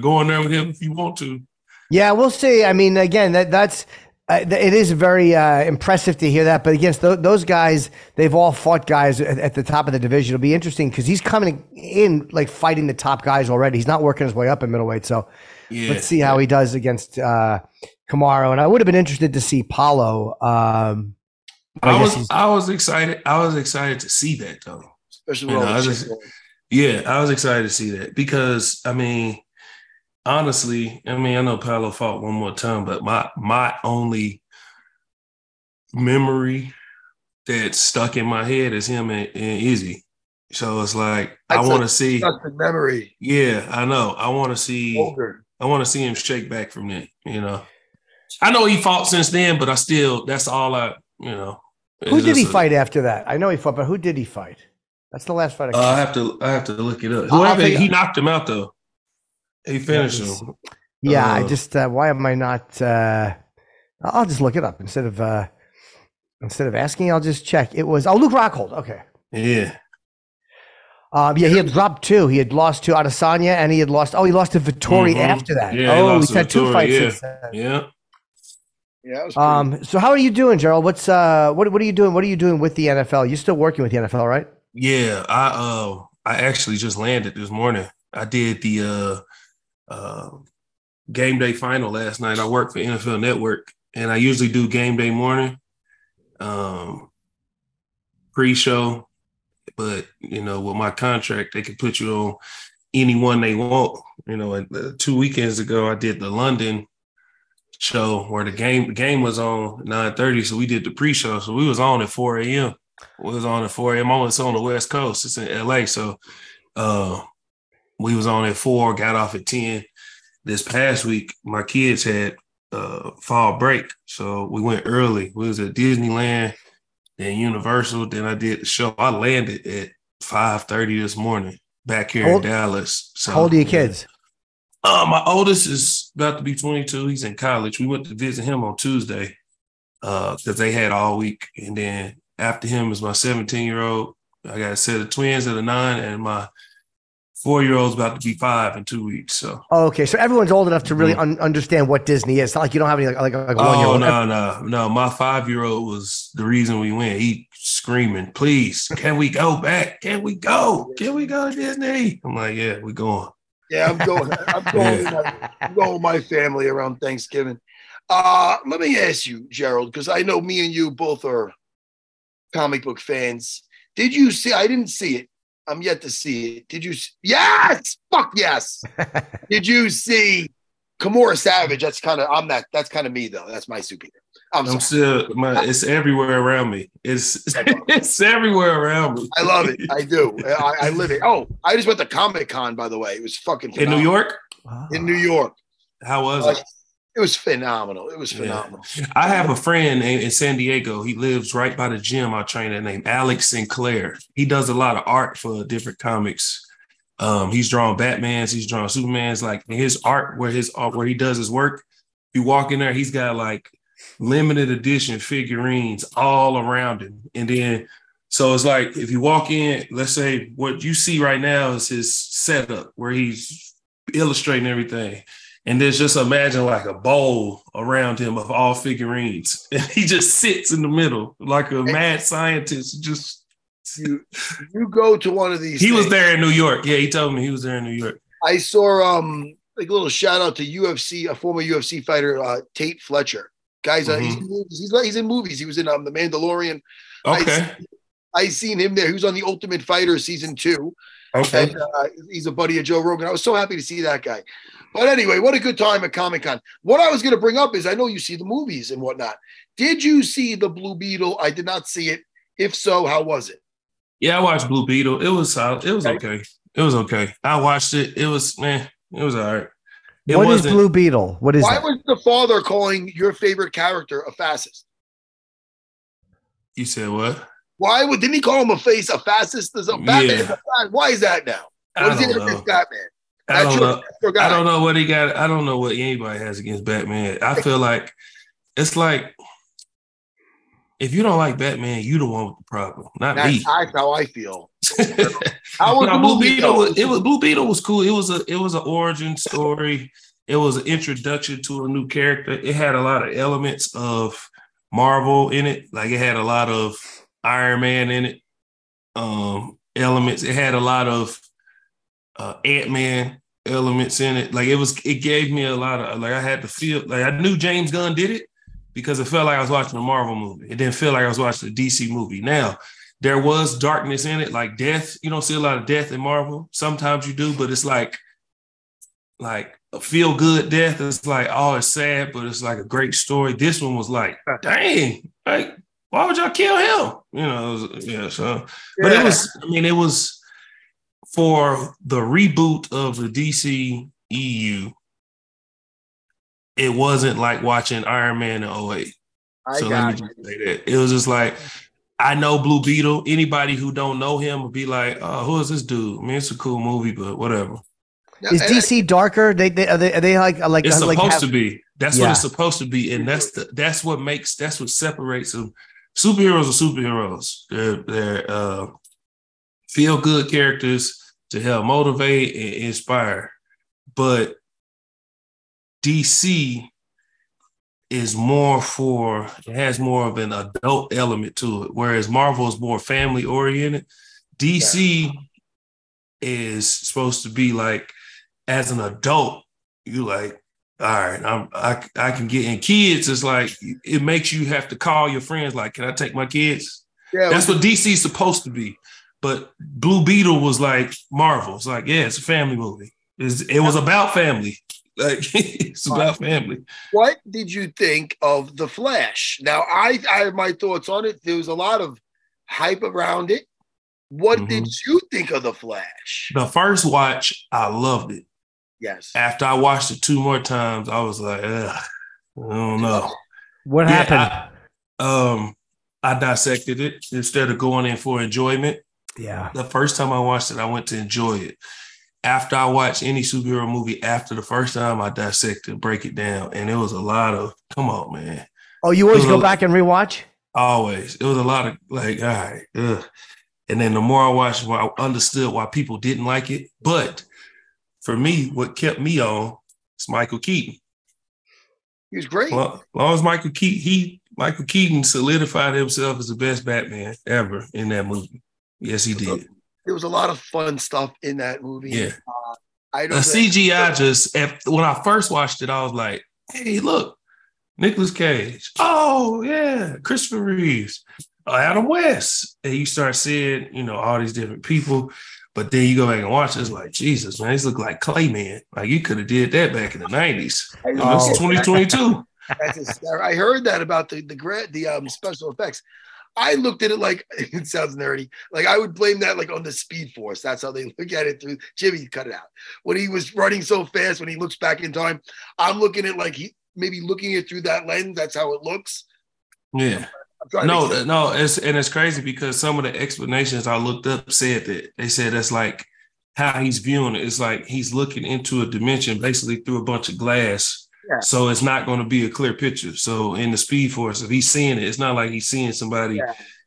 go in there with him if you want to." Yeah, we'll see. I mean, again, that's. It is very impressive to hear that, but against those guys, they've all fought guys at the top of the division. It'll be interesting because he's coming in like fighting the top guys already. He's not working his way up in middleweight, so let's see how he does against Kamaru. And I would have been interested to see Paulo. I was excited. I was excited to see that though. Especially I was excited to see that because I mean, honestly, I mean, I know Paulo fought one more time, but my only memory that stuck in my head is him and Izzy. So it's like, I want to see. That's the memory. Yeah, I know. I want to see. Older. I want to see him shake back from that. You know, I know he fought since then, but I still. That's all I. You know. Who did he fight after that? I know he fought, but who did he fight? That's the last fight. I have to look it up. Whoever he knocked him out though. He finished him. Yeah, I just. Why am I not? I'll just look it up instead of asking. I'll just check. It was Luke Rockhold. Okay. Yeah. Yeah, he had dropped two. He had lost to Adesanya, and he had lost. Oh, he lost to Vettori after that. Yeah, he's had two fights since then. Yeah. Yeah. That was cool. So, how are you doing, Gerald? What's what are you doing? What are you doing with the NFL? You're still working with the NFL, right? Yeah, I actually just landed this morning. I did the game day final last night. I work for NFL Network, and I usually do game day morning, pre-show. But, you know, with my contract, they can put you on any one they want. You know, and, 2 weekends ago, I did the London show where the game was on 9:30. So we did the pre-show. So we was on at 4 a.m. We was on at 4 a.m. It's on the West Coast. It's in L.A. So we was on at 4, got off at 10. This past week, my kids had fall break. So we went early. We was at Disneyland. Then Universal, then I did the show. I landed at 5:30 this morning back here in Dallas. So, how old are your kids? My oldest is about to be 22. He's in college. We went to visit him on Tuesday because they had all week. And then after him is my 17-year-old. I got a set of twins that are 9, and my 4-year-old's about to be 5 in 2 weeks. So okay, so everyone's old enough to really understand what Disney is. It's not like you don't have any like a 1-year-old. No. My 5-year-old was the reason we went. He screaming, "Please, can we go back? Can we go? Can we go to Disney?" I'm like, "Yeah, we're going." Yeah, I'm going. I'm going with my family around Thanksgiving. Let me ask you, Gerald, because I know me and you both are comic book fans. Did you see? I didn't see it. I'm yet to see it. Did you? Yes. Fuck yes. Did you see Kamora Savage? That's kind of me though. That's my superhero. I'm still. It's everywhere around me. It's everywhere around me. I love it. I do. I live it. Oh, I just went to Comic-Con, by the way. It was fucking phenomenal. In New York. Wow. In New York. How was it? It was phenomenal. It was phenomenal. Yeah. I have a friend in San Diego. He lives right by the gym I train at, named Alex Sinclair. He does a lot of art for different comics. He's drawn Batmans. He's drawn Supermans. Like his art, where he does his work. You walk in there, he's got like limited edition figurines all around him. And then, so it's like if you walk in, let's say what you see right now is his setup where he's illustrating everything. And there's just imagine like a bowl around him of all figurines. And he just sits in the middle like a mad scientist. Just you go to one of these. He was there in New York. Yeah, he told me he was there in New York. I saw like a little shout out to UFC, a former UFC fighter, Tate Fletcher. Guys, he's in movies. He was in The Mandalorian. Okay. I seen him there. He was on The Ultimate Fighter season 2. Okay. And, he's a buddy of Joe Rogan. I was so happy to see that guy. But anyway, what a good time at Comic-Con. What I was going to bring up is I know you see the movies and whatnot. Did you see the Blue Beetle? I did not see it. If so, how was it? Yeah, I watched Blue Beetle. It was solid. It was okay. It was okay. I watched it. It was all right. What is Blue Beetle? What is? Why was the father calling your favorite character a fascist? You said what? Why didn't he call him a fascist? Why is that now? What is it against Batman? I don't know what he got. I don't know what anybody has against Batman. I feel like it's like if you don't like Batman, you the one with the problem, not me. That's how I feel. Blue Beetle was cool. It was an origin story. It was an introduction to a new character. It had a lot of elements of Marvel in it. Like it had a lot of Iron Man in it. Elements. It had a lot of Ant-Man elements in it. Like it gave me a lot of, like I had to feel, like I knew James Gunn did it because it felt like I was watching a Marvel movie. It didn't feel like I was watching a DC movie. Now, there was darkness in it, like death. You don't see a lot of death in Marvel. Sometimes you do, but it's like a feel-good death. It's like, oh, it's sad, but it's like a great story. This one was like, dang, like, why would y'all kill him? You know, it was, But it was, I mean, it was for the reboot of the DCEU. It wasn't like watching Iron Man in 08. So let me just say that. It was just like, I know Blue Beetle. Anybody who don't know him would be like, oh, who is this dude? I mean, it's a cool movie, but whatever. Is DC darker? Are they like it's supposed to be. That's what it's supposed to be, and that's what separates them. Superheroes are superheroes. They're feel good characters to help motivate and inspire. But DC is more for, it has more of an adult element to it, whereas Marvel is more family oriented. DC is supposed to be like, as an adult, you like, all right, I can get in. Kids, it's like, it makes you have to call your friends, like, can I take my kids? Yeah, that's what DC is supposed to be. But Blue Beetle was like Marvel. It's like, yeah, it's a family movie. It was about family. Like, it's about family. What did you think of The Flash? Now, I have my thoughts on it. There was a lot of hype around it. What did you think of The Flash? The first watch, I loved it. Yes. After I watched it two more times, I was like, I don't know. What happened? I dissected it instead of going in for enjoyment. Yeah. The first time I watched it, I went to enjoy it. After I watch any superhero movie, after the first time, I dissect it, break it down. And it was a lot of, come on, man. Oh, you always go back and rewatch? Always. It was a lot of, like, all right, ugh. And then the more I watched, I understood why people didn't like it. But for me, what kept me on is Michael Keaton. He was great. Well, as long as Michael Keaton solidified himself as the best Batman ever in that movie. Yes, he did. There was a lot of fun stuff in that movie. Yeah. CGI just, when I first watched it, I was like, hey, look, Nicolas Cage. Oh, yeah, Christopher Reeves. Adam West. And you start seeing, you know, all these different people, but then you go back and watch it, it's like, Jesus, man, these look like clay men. Like, you could have did that back in the 90s. It's 2022. I heard that about the special effects. I looked at it like, it sounds nerdy, like I would blame that like on the Speed Force. That's how they look at it through. Jimmy, cut it out. When he was running so fast, when he looks back in time, I'm looking at like, he maybe looking at through that lens, that's how it looks. Yeah. No, it's crazy because some of the explanations I looked up said that they said that's like how he's viewing it. It's like he's looking into a dimension basically through a bunch of glass. Yeah. So it's not going to be a clear picture. So in the Speed Force, if he's seeing it, it's not like he's seeing somebody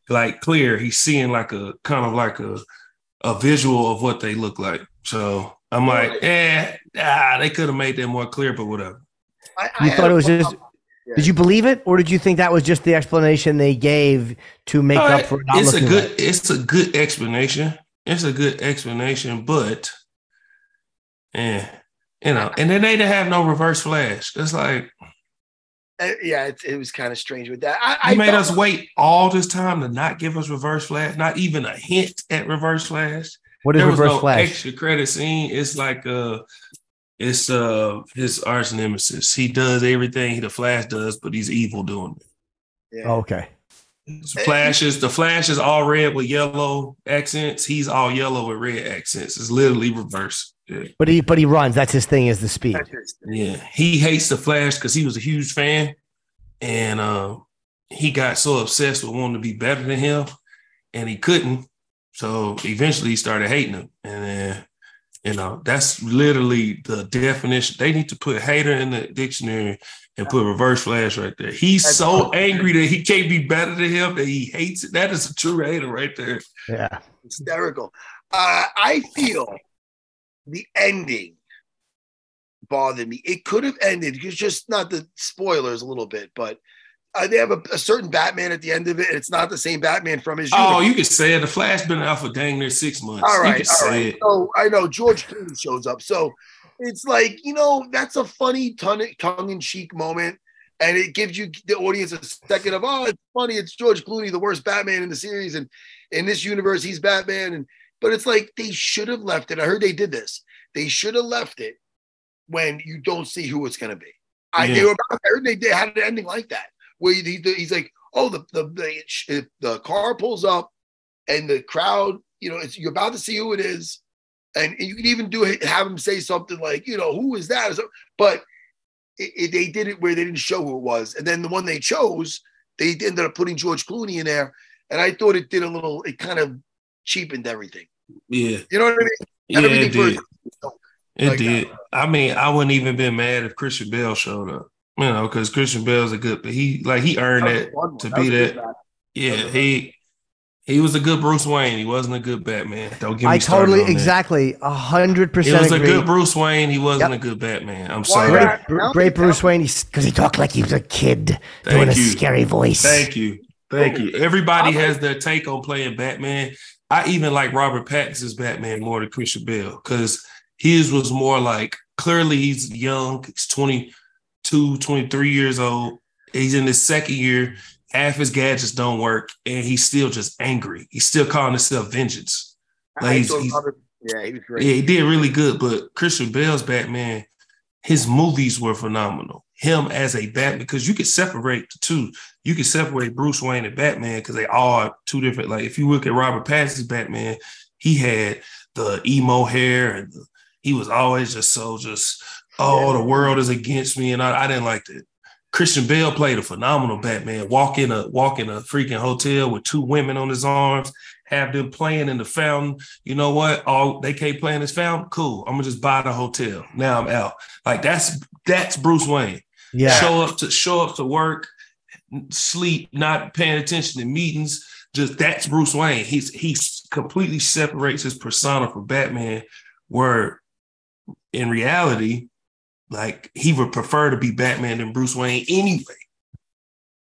like clear. He's seeing like a kind of like a visual of what they look like. So I'm like, they could have made that more clear, but whatever. You thought it was just. Yeah. Did you believe it, or did you think that was just the explanation they gave to make up for not looking good? Right? It's a good explanation. But you know, and then they didn't have no reverse flash. It's like, it was kind of strange with that. You made us wait all this time to not give us reverse flash, not even a hint at reverse flash. What is reverse flash? Extra credit scene. It's like it's his arch nemesis. He does everything the Flash does, but he's evil doing it. Yeah. Okay. The Flash is all red with yellow accents. He's all yellow with red accents. It's literally reverse. Yeah. But he runs. That's his thing, is the speed. Yeah. He hates the Flash because he was a huge fan, and he got so obsessed with wanting to be better than him, and he couldn't. So eventually, he started hating him, and then. You know, that's literally the definition. They need to put hater in the dictionary and put reverse flash right there. That's so angry that he can't be better than him that he hates it. That is a true hater right there. Yeah. Hysterical. I feel the ending bothered me. It could have ended. It's just not the spoilers a little bit, but they have a certain Batman at the end of it, and it's not the same Batman from his universe. Oh, you can say it. The Flash been out for dang near 6 months. All right. So I know George Clooney shows up. So it's like, you know, that's a funny tongue-in-cheek moment, and it gives you the audience a second of, oh, it's funny, it's George Clooney, the worst Batman in the series, and in this universe, he's Batman. But it's like, they should have left it. I heard they did this. They should have left it when you don't see who it's going to be. I heard they had an ending like that, where he's like, oh, the car pulls up and the crowd, you know, you're about to see who it is. And you can even have him say something like, you know, who is that? But they did it where they didn't show who it was. And then the one they chose, they ended up putting George Clooney in there. And I thought it did a little, it kind of cheapened everything. Yeah. You know what I mean? Yeah, it did. I mean, I wouldn't even been mad if Christian Bale showed up, you know, because Christian Bale's a good, but he earned it to be that. Yeah, he was a good Bruce Wayne. He wasn't a good Batman. Don't get me started on that. 100% He was a good Bruce Wayne. He wasn't a good Batman. I'm sorry. Great Bruce Wayne, because he talked like he was a kid doing a scary voice. Thank you. Everybody has their take on playing Batman. I even like Robert Pattinson's Batman more than Christian Bale, because his was more like, clearly he's young. He's 22, 23 years old. He's in his second year. Half his gadgets don't work, and he's still just angry. He's still calling himself vengeance. Like he was great. Yeah, he did really good, but Christian Bale's Batman, his movies were phenomenal. Him as a Batman, because you could separate the two. You could separate Bruce Wayne and Batman because they all are two different. Like if you look at Robert Pattinson's Batman, he had the emo hair, and he was always just the world is against me, and I didn't like that. Christian Bale played a phenomenal Batman. Walk in a freaking hotel with two women on his arms, have them playing in the fountain. You know what? Oh, they can't play in this fountain. Cool. I'm gonna just buy the hotel. Now I'm out. Like that's Bruce Wayne. Yeah. Show up to work, sleep, not paying attention to meetings. Just that's Bruce Wayne. He completely separates his persona from Batman, where in reality, like he would prefer to be Batman than Bruce Wayne anyway,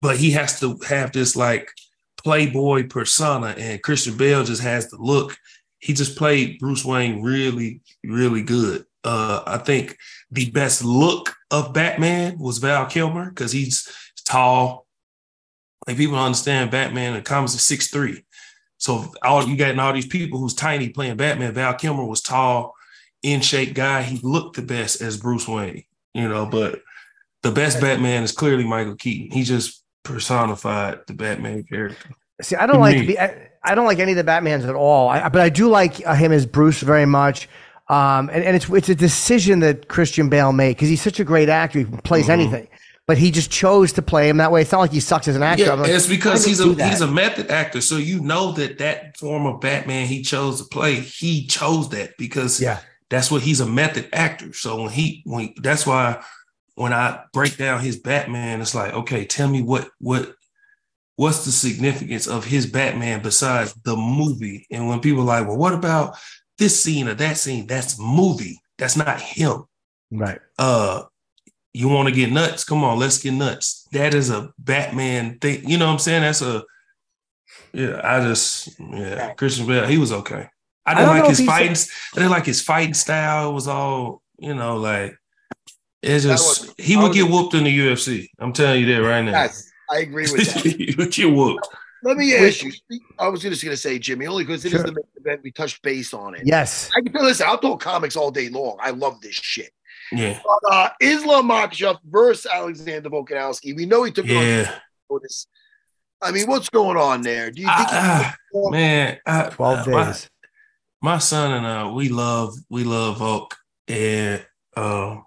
but he has to have this like playboy persona, and Christian Bale just has the look. He just played Bruce Wayne really, really good. I think the best look of Batman was Val Kilmer, because he's tall. Like people don't understand Batman in the comics is 6'3". So all these people who's tiny playing Batman. Val Kilmer was tall, in shape guy. He looked the best as Bruce Wayne, you know, but the best Batman is clearly Michael Keaton. He just personified the Batman character. See, I don't like any of the Batmans at all, but I do like him as Bruce very much. And it's a decision that Christian Bale made, because he's such a great actor. He plays anything, but he just chose to play him that way. It's not like he sucks as an actor. Yeah, like, it's because he's a method actor. So you know that form of Batman he chose to play, he chose that because that's what he's a method actor. So that's why when I break down his Batman, it's like, okay, tell me what's the significance of his Batman besides the movie. And when people are like, well, what about this scene or that scene? That's movie. That's not him. Right. You want to get nuts? Come on, let's get nuts. That is a Batman thing. You know what I'm saying? Christian Bale, he was okay. I didn't like his fighting style. It was all, you know, like it's just he would get whooped in the UFC. I'm telling you that right now. Yes, I agree with that. He would get whooped. Let me ask you. I was just going to say, Jimmy, only because it is the main event. We touched base on it. Yes. I'll talk comics all day long. I love this shit. Yeah. But, Islam Makhachev versus Alexander Volkanovski. We know he took on this. I mean, what's going on there? Do you think? 12 days. My son and I, we love Volk, and I'm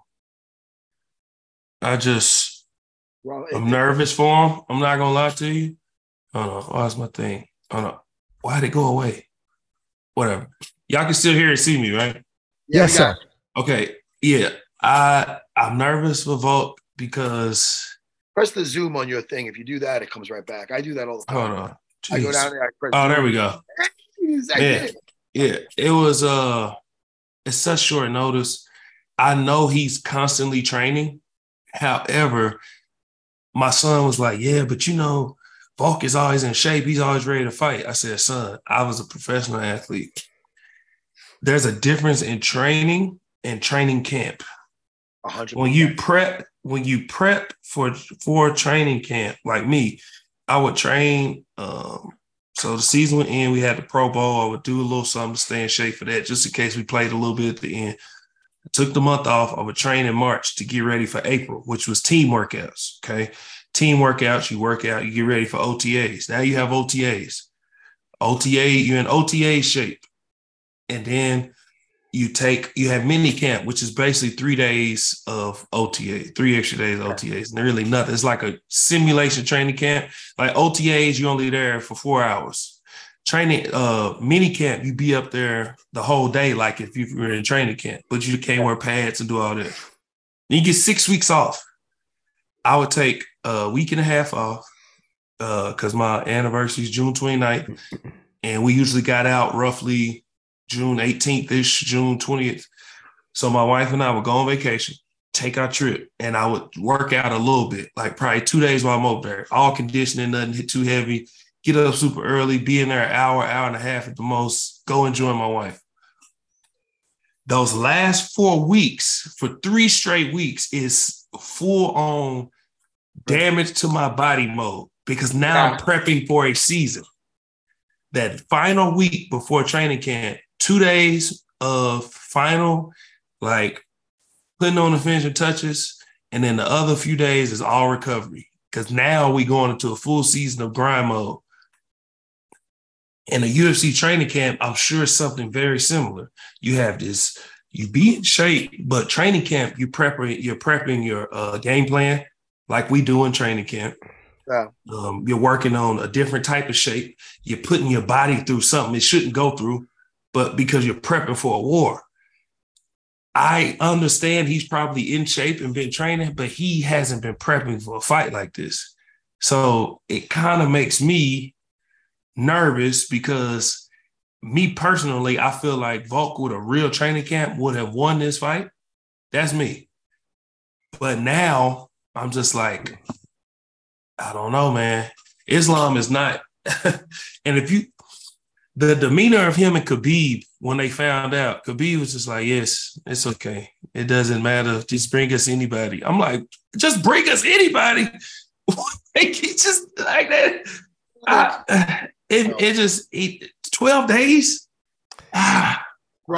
nervous for him. I'm not gonna lie to you. Hold on, oh, that's my thing. Hold on, why'd it go away? Whatever. Y'all can still hear and see me, right? Yes, sir. Okay, yeah. I'm nervous for Volk because press the zoom on your thing. If you do that, it comes right back. I do that all the time. Hold on. Jeez. I go down there. I press there we go. Yeah, it was it's such short notice. I know he's constantly training. However, my son was like, yeah, but you know, Volk is always in shape. He's always ready to fight. I said, son, I was a professional athlete. There's a difference in training and training camp. 100%. When you prep for training camp, like me, I would train so the season would end. We had the Pro Bowl. I would do a little something to stay in shape for that, just in case we played a little bit at the end. I took the month off. I would train in March to get ready for April, which was team workouts. Okay. Team workouts, you work out, you get ready for OTAs. Now you have OTAs. OTA, you're in OTA shape. And then you have mini camp, which is basically 3 days of OTA, 3 extra days of OTAs, and really nothing. It's like a simulation training camp. Like OTAs, you're only there for 4 hours. Training mini camp, you be up there the whole day, like if you were in training camp, but you can't wear pads and do all that. You get 6 weeks off. I would take a week and a half off because my anniversary is June 29th, and we usually got out roughly June 18th-ish, June 20th. So my wife and I would go on vacation, take our trip, and I would work out a little bit, like probably 2 days while I'm over there. All conditioning, nothing hit too heavy, get up super early, be in there an hour, hour and a half at the most, go enjoy my wife. Those last 4 weeks, for 3 straight weeks, is full-on damage to my body mode because now I'm prepping for a season. That final week before training camp, 2 days of final, like putting on the finishing touches, and then the other few days is all recovery because now we're going into a full season of grind mode. In a UFC training camp, I'm sure something very similar. You have this, you be in shape, but training camp, you're prepping your game plan like we do in training camp. Wow. You're working on a different type of shape. You're putting your body through something it shouldn't go through, but because you're prepping for a war. I understand he's probably in shape and been training, but he hasn't been prepping for a fight like this. So it kind of makes me nervous because me personally, I feel like Volk with a real training camp would have won this fight. That's me. But now I'm just like, I don't know, man. Islam is not. And the demeanor of him and Khabib, when they found out, Khabib was just like, yes, it's okay. It doesn't matter. Just bring us anybody. I'm like, just bring us anybody. Just like that. It 12 days. I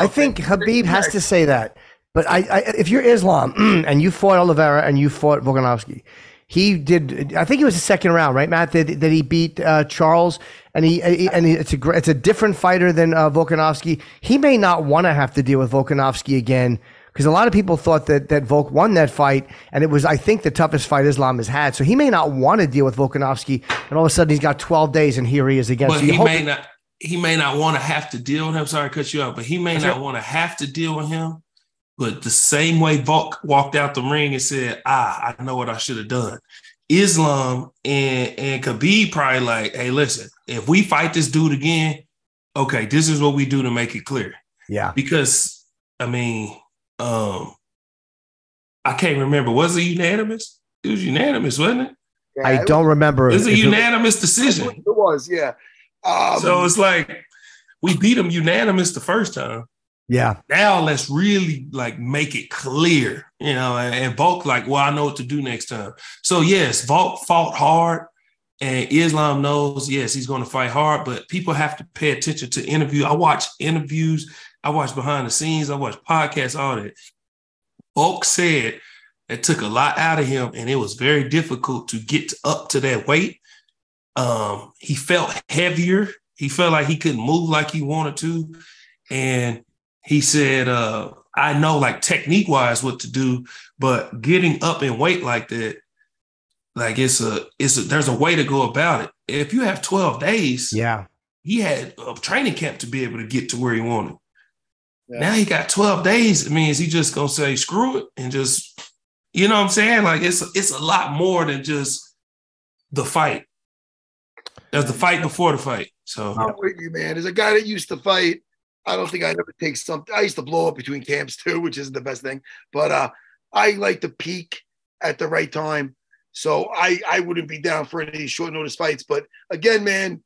think Khabib has to say that. But I if you're Islam and you fought Oliveira and you fought Volkanovski, he did. I think it was the second round, right, Matt? That he beat Charles, and it's a different fighter than Volkanovski. He may not want to have to deal with Volkanovski again because a lot of people thought that Volk won that fight, and it was, I think, the toughest fight Islam has had. So he may not want to deal with Volkanovski, and all of a sudden he's got 12 days, and here he is again. But so he may not want to have to deal with him. Sorry to cut you off, but he may not want to have to deal with him. But the same way Volk walked out the ring and said, I know what I should have done. Islam and Khabib probably like, hey, listen, if we fight this dude again, okay, this is what we do to make it clear. Yeah. Because, I mean, I can't remember. Was it unanimous? It was unanimous, wasn't it? Yeah, I don't remember. It was a unanimous decision. It was, yeah. So it's like we beat him unanimous the first time. Yeah. Now let's really like make it clear, you know, and Volk like, well, I know what to do next time. So yes, Volk fought hard and Islam knows, yes, he's going to fight hard, but people have to pay attention to interview. I watch interviews. I watch behind the scenes. I watch podcasts, all that. Volk said it took a lot out of him and it was very difficult to get up to that weight. He felt heavier. He felt like he couldn't move like he wanted to. And he said, I know like technique wise what to do, but getting up in weight like that, like there's a way to go about it. If you have 12 days, yeah, he had a training camp to be able to get to where he wanted. Yeah. Now he got 12 days. I mean, is he just going to say, screw it and just, you know what I'm saying? Like it's a lot more than just the fight. That's the fight before the fight. So I'm with you, man. There's a guy that used to fight. I don't think I'd ever take something. I used to blow up between camps too, which isn't the best thing. But I like to peak at the right time. So I wouldn't be down for any short notice fights. But again, man,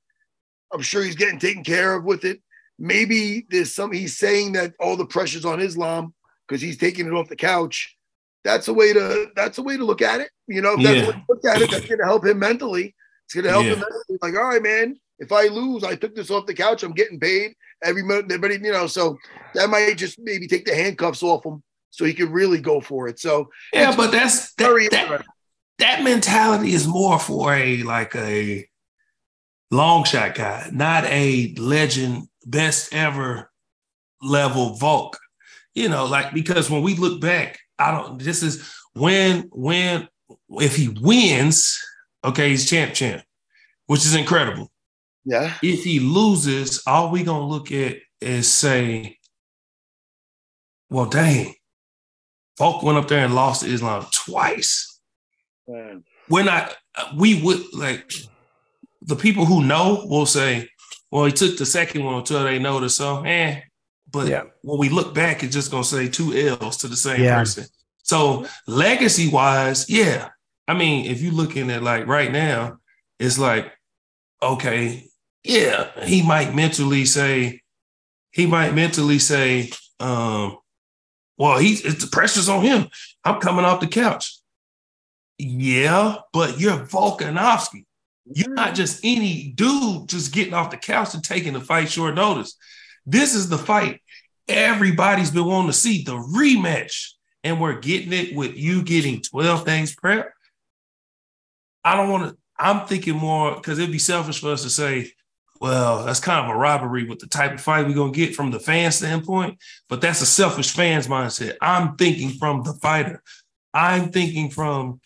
I'm sure he's getting taken care of with it. Maybe he's saying that all the pressure's on Islam because he's taking it off the couch. That's a way to look at it. You know, if that's the way to look at it, that's going to help him mentally. It's going to help him mentally. Like, all right, man, if I lose, I took this off the couch. I'm getting paid every month. Everybody, you know, so that might just maybe take the handcuffs off him So he could really go for it. So yeah, but that's that mentality is more for a long shot guy, not a legend, best ever level Volk. You know, like, because when we look back, if he wins, okay, he's champ, which is incredible. Yeah. If he loses, all we gonna look at is say, well, dang, Volk went up there and lost to Islam twice. Man. The people who know will say, well, he took the second one until they noticed, so But yeah, when we look back, it's just gonna say 2 L's to the same person. So legacy wise, yeah. I mean, if you're looking at like right now, it's like, okay, yeah, he might mentally say, well, the pressure's on him. I'm coming off the couch. Yeah, but you're Volkanovski. You're not just any dude just getting off the couch and taking the fight short notice. This is the fight everybody's been wanting to see, the rematch. And we're getting it with you getting 12 things prep. I'm thinking more, because it'd be selfish for us to say, well, that's kind of a robbery with the type of fight we're going to get from the fan standpoint, but that's a selfish fan's mindset. I'm thinking from the fighter. I'm thinking from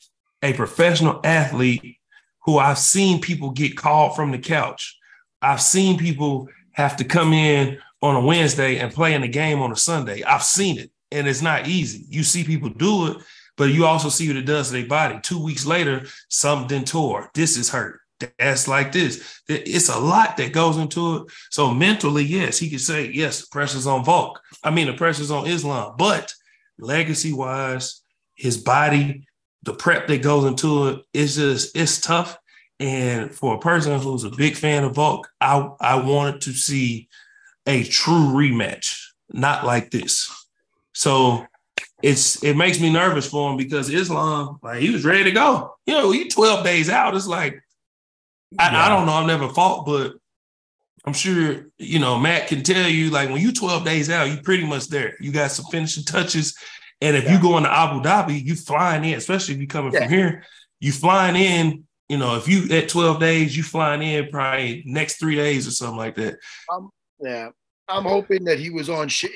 a professional athlete who I've seen people get called from the couch. I've seen people have to come in on a Wednesday and play in a game on a Sunday. I've seen it, and it's not easy. You see people do it, but you also see what it does to their body. 2 weeks later, something tore. This is hurt. That's like this. It's a lot that goes into it. So mentally, yes, he could say, yes, the pressure's on Volk. I mean, the pressure's on Islam. But legacy-wise, his body, the prep that goes into it, it's tough. And for a person who's a big fan of Volk, I wanted to see a true rematch, not like this. So it makes me nervous for him, because Islam, like, he was ready to go. You know, you 12 days out, it's like, I don't know, I've never fought, but I'm sure, you know, Matt can tell you, like, when you 12 days out, you pretty much there. You got some finishing touches. And if you go into Abu Dhabi, you flying in, especially if you're coming from here, you flying in, you know, if you at 12 days, you flying in probably next 3 days or something like that. I'm hoping that he was on shape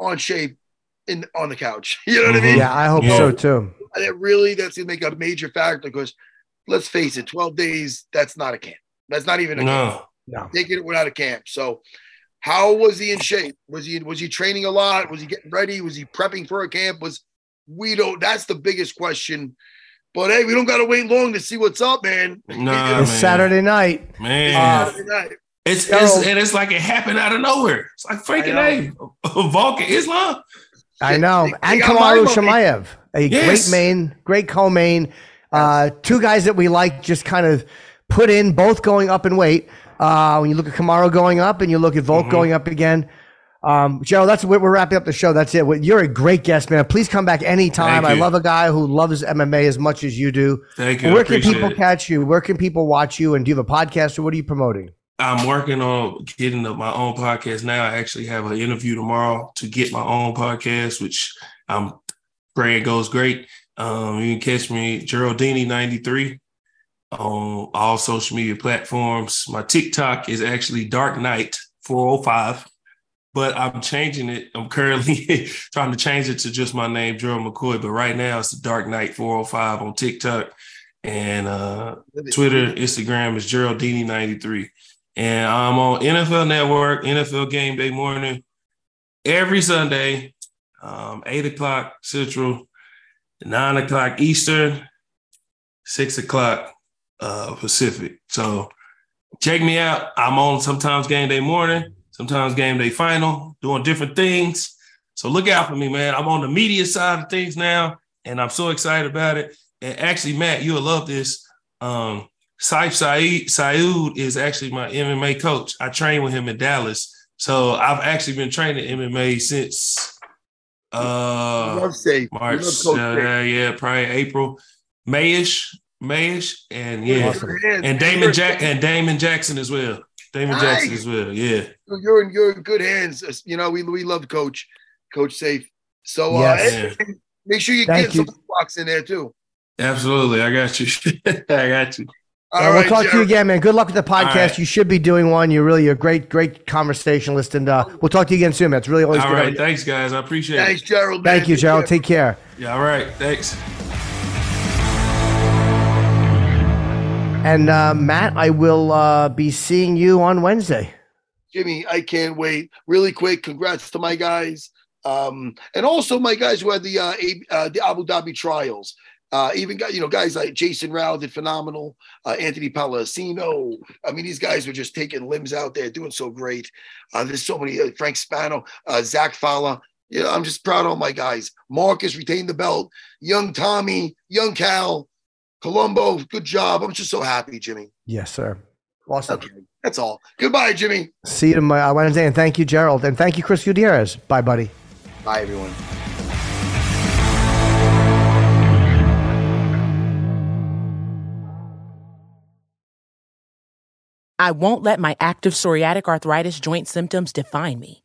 on the couch. You know what I mean? Yeah, I hope so too. That's going to make a major factor, because let's face it, 12 days, that's not a camp. That's not even a camp. No. Taking it without a camp. So how was he in shape? Was he training a lot? Was he getting ready? Was he prepping for a camp? That's the biggest question. But hey, we don't got to wait long to see what's up, man. No, it's Saturday night. Man. Saturday night. It's like it happened out of nowhere. It's like freaking A. Vulcan Islam. I know. And Kamaru Chimaev, great co-main. Two guys that we like just kind of put in, both going up in weight. When you look at Kamaru going up and you look at Volk going up again. Gerald, that's what we're wrapping up the show. That's it. You're a great guest, man. Please come back anytime. I love a guy who loves MMA as much as you do. Thank you. Where can people catch you? Where can people watch you? And do you have a podcast, or what are you promoting? I'm working on getting my own podcast now. I actually have an interview tomorrow to get my own podcast, which I'm praying goes great. You can catch me, Geraldini93, on all social media platforms. My TikTok is actually Dark Knight 405, but I'm changing it. I'm currently trying to change it to just my name, Gerald McCoy. But right now it's Dark Knight 405 on TikTok, and Twitter, Instagram is Geraldini93. And I'm on NFL Network, NFL Game Day Morning, every Sunday, 8:00 Central, 9:00 Eastern, 6:00 Pacific. So check me out. I'm on sometimes Game Day Morning, sometimes Game Day Final, doing different things. So look out for me, man. I'm on the media side of things now, and I'm so excited about it. And actually, Matt, you'll love this. Saif Saeed is actually my MMA coach. I trained with him in Dallas. So I've actually been training MMA since March, probably April, Mayish, and and Damon Jackson as well. Damon Jackson as well. Yeah, you're in good hands. You know, we love Coach Safe, So make sure you get some blocks in there too. Absolutely. I got you. I got you. All right, we'll talk to you again, man. Good luck with the podcast. Right. You should be doing one. You're really a great conversationalist, and we'll talk to you again soon, man. It's really always good. All right. Thanks, guys. I appreciate it. Thanks, Gerald. Man. Thank you, Gerald. Take care. Yeah. All right. Thanks. And Matt, I will be seeing you on Wednesday. Jimmy, I can't wait. Really quick, congrats to my guys. And also my guys who had the Abu Dhabi trials. Even got, guys like Jason Rao did phenomenal. Anthony Palacino. I mean, these guys were just taking limbs out there, doing so great. There's so many. Frank Spano, Zach Fala. I'm just proud of all my guys. Marcus retained the belt. Young Tommy, young Cal, Colombo. Good job. I'm just so happy, Jimmy. Yes, sir. Awesome. Okay, that's all. Goodbye, Jimmy. See you tomorrow Wednesday, and thank you, Gerald, and thank you, Chris Gutierrez. Bye, buddy. Bye, everyone. I won't let my active psoriatic arthritis joint symptoms define me.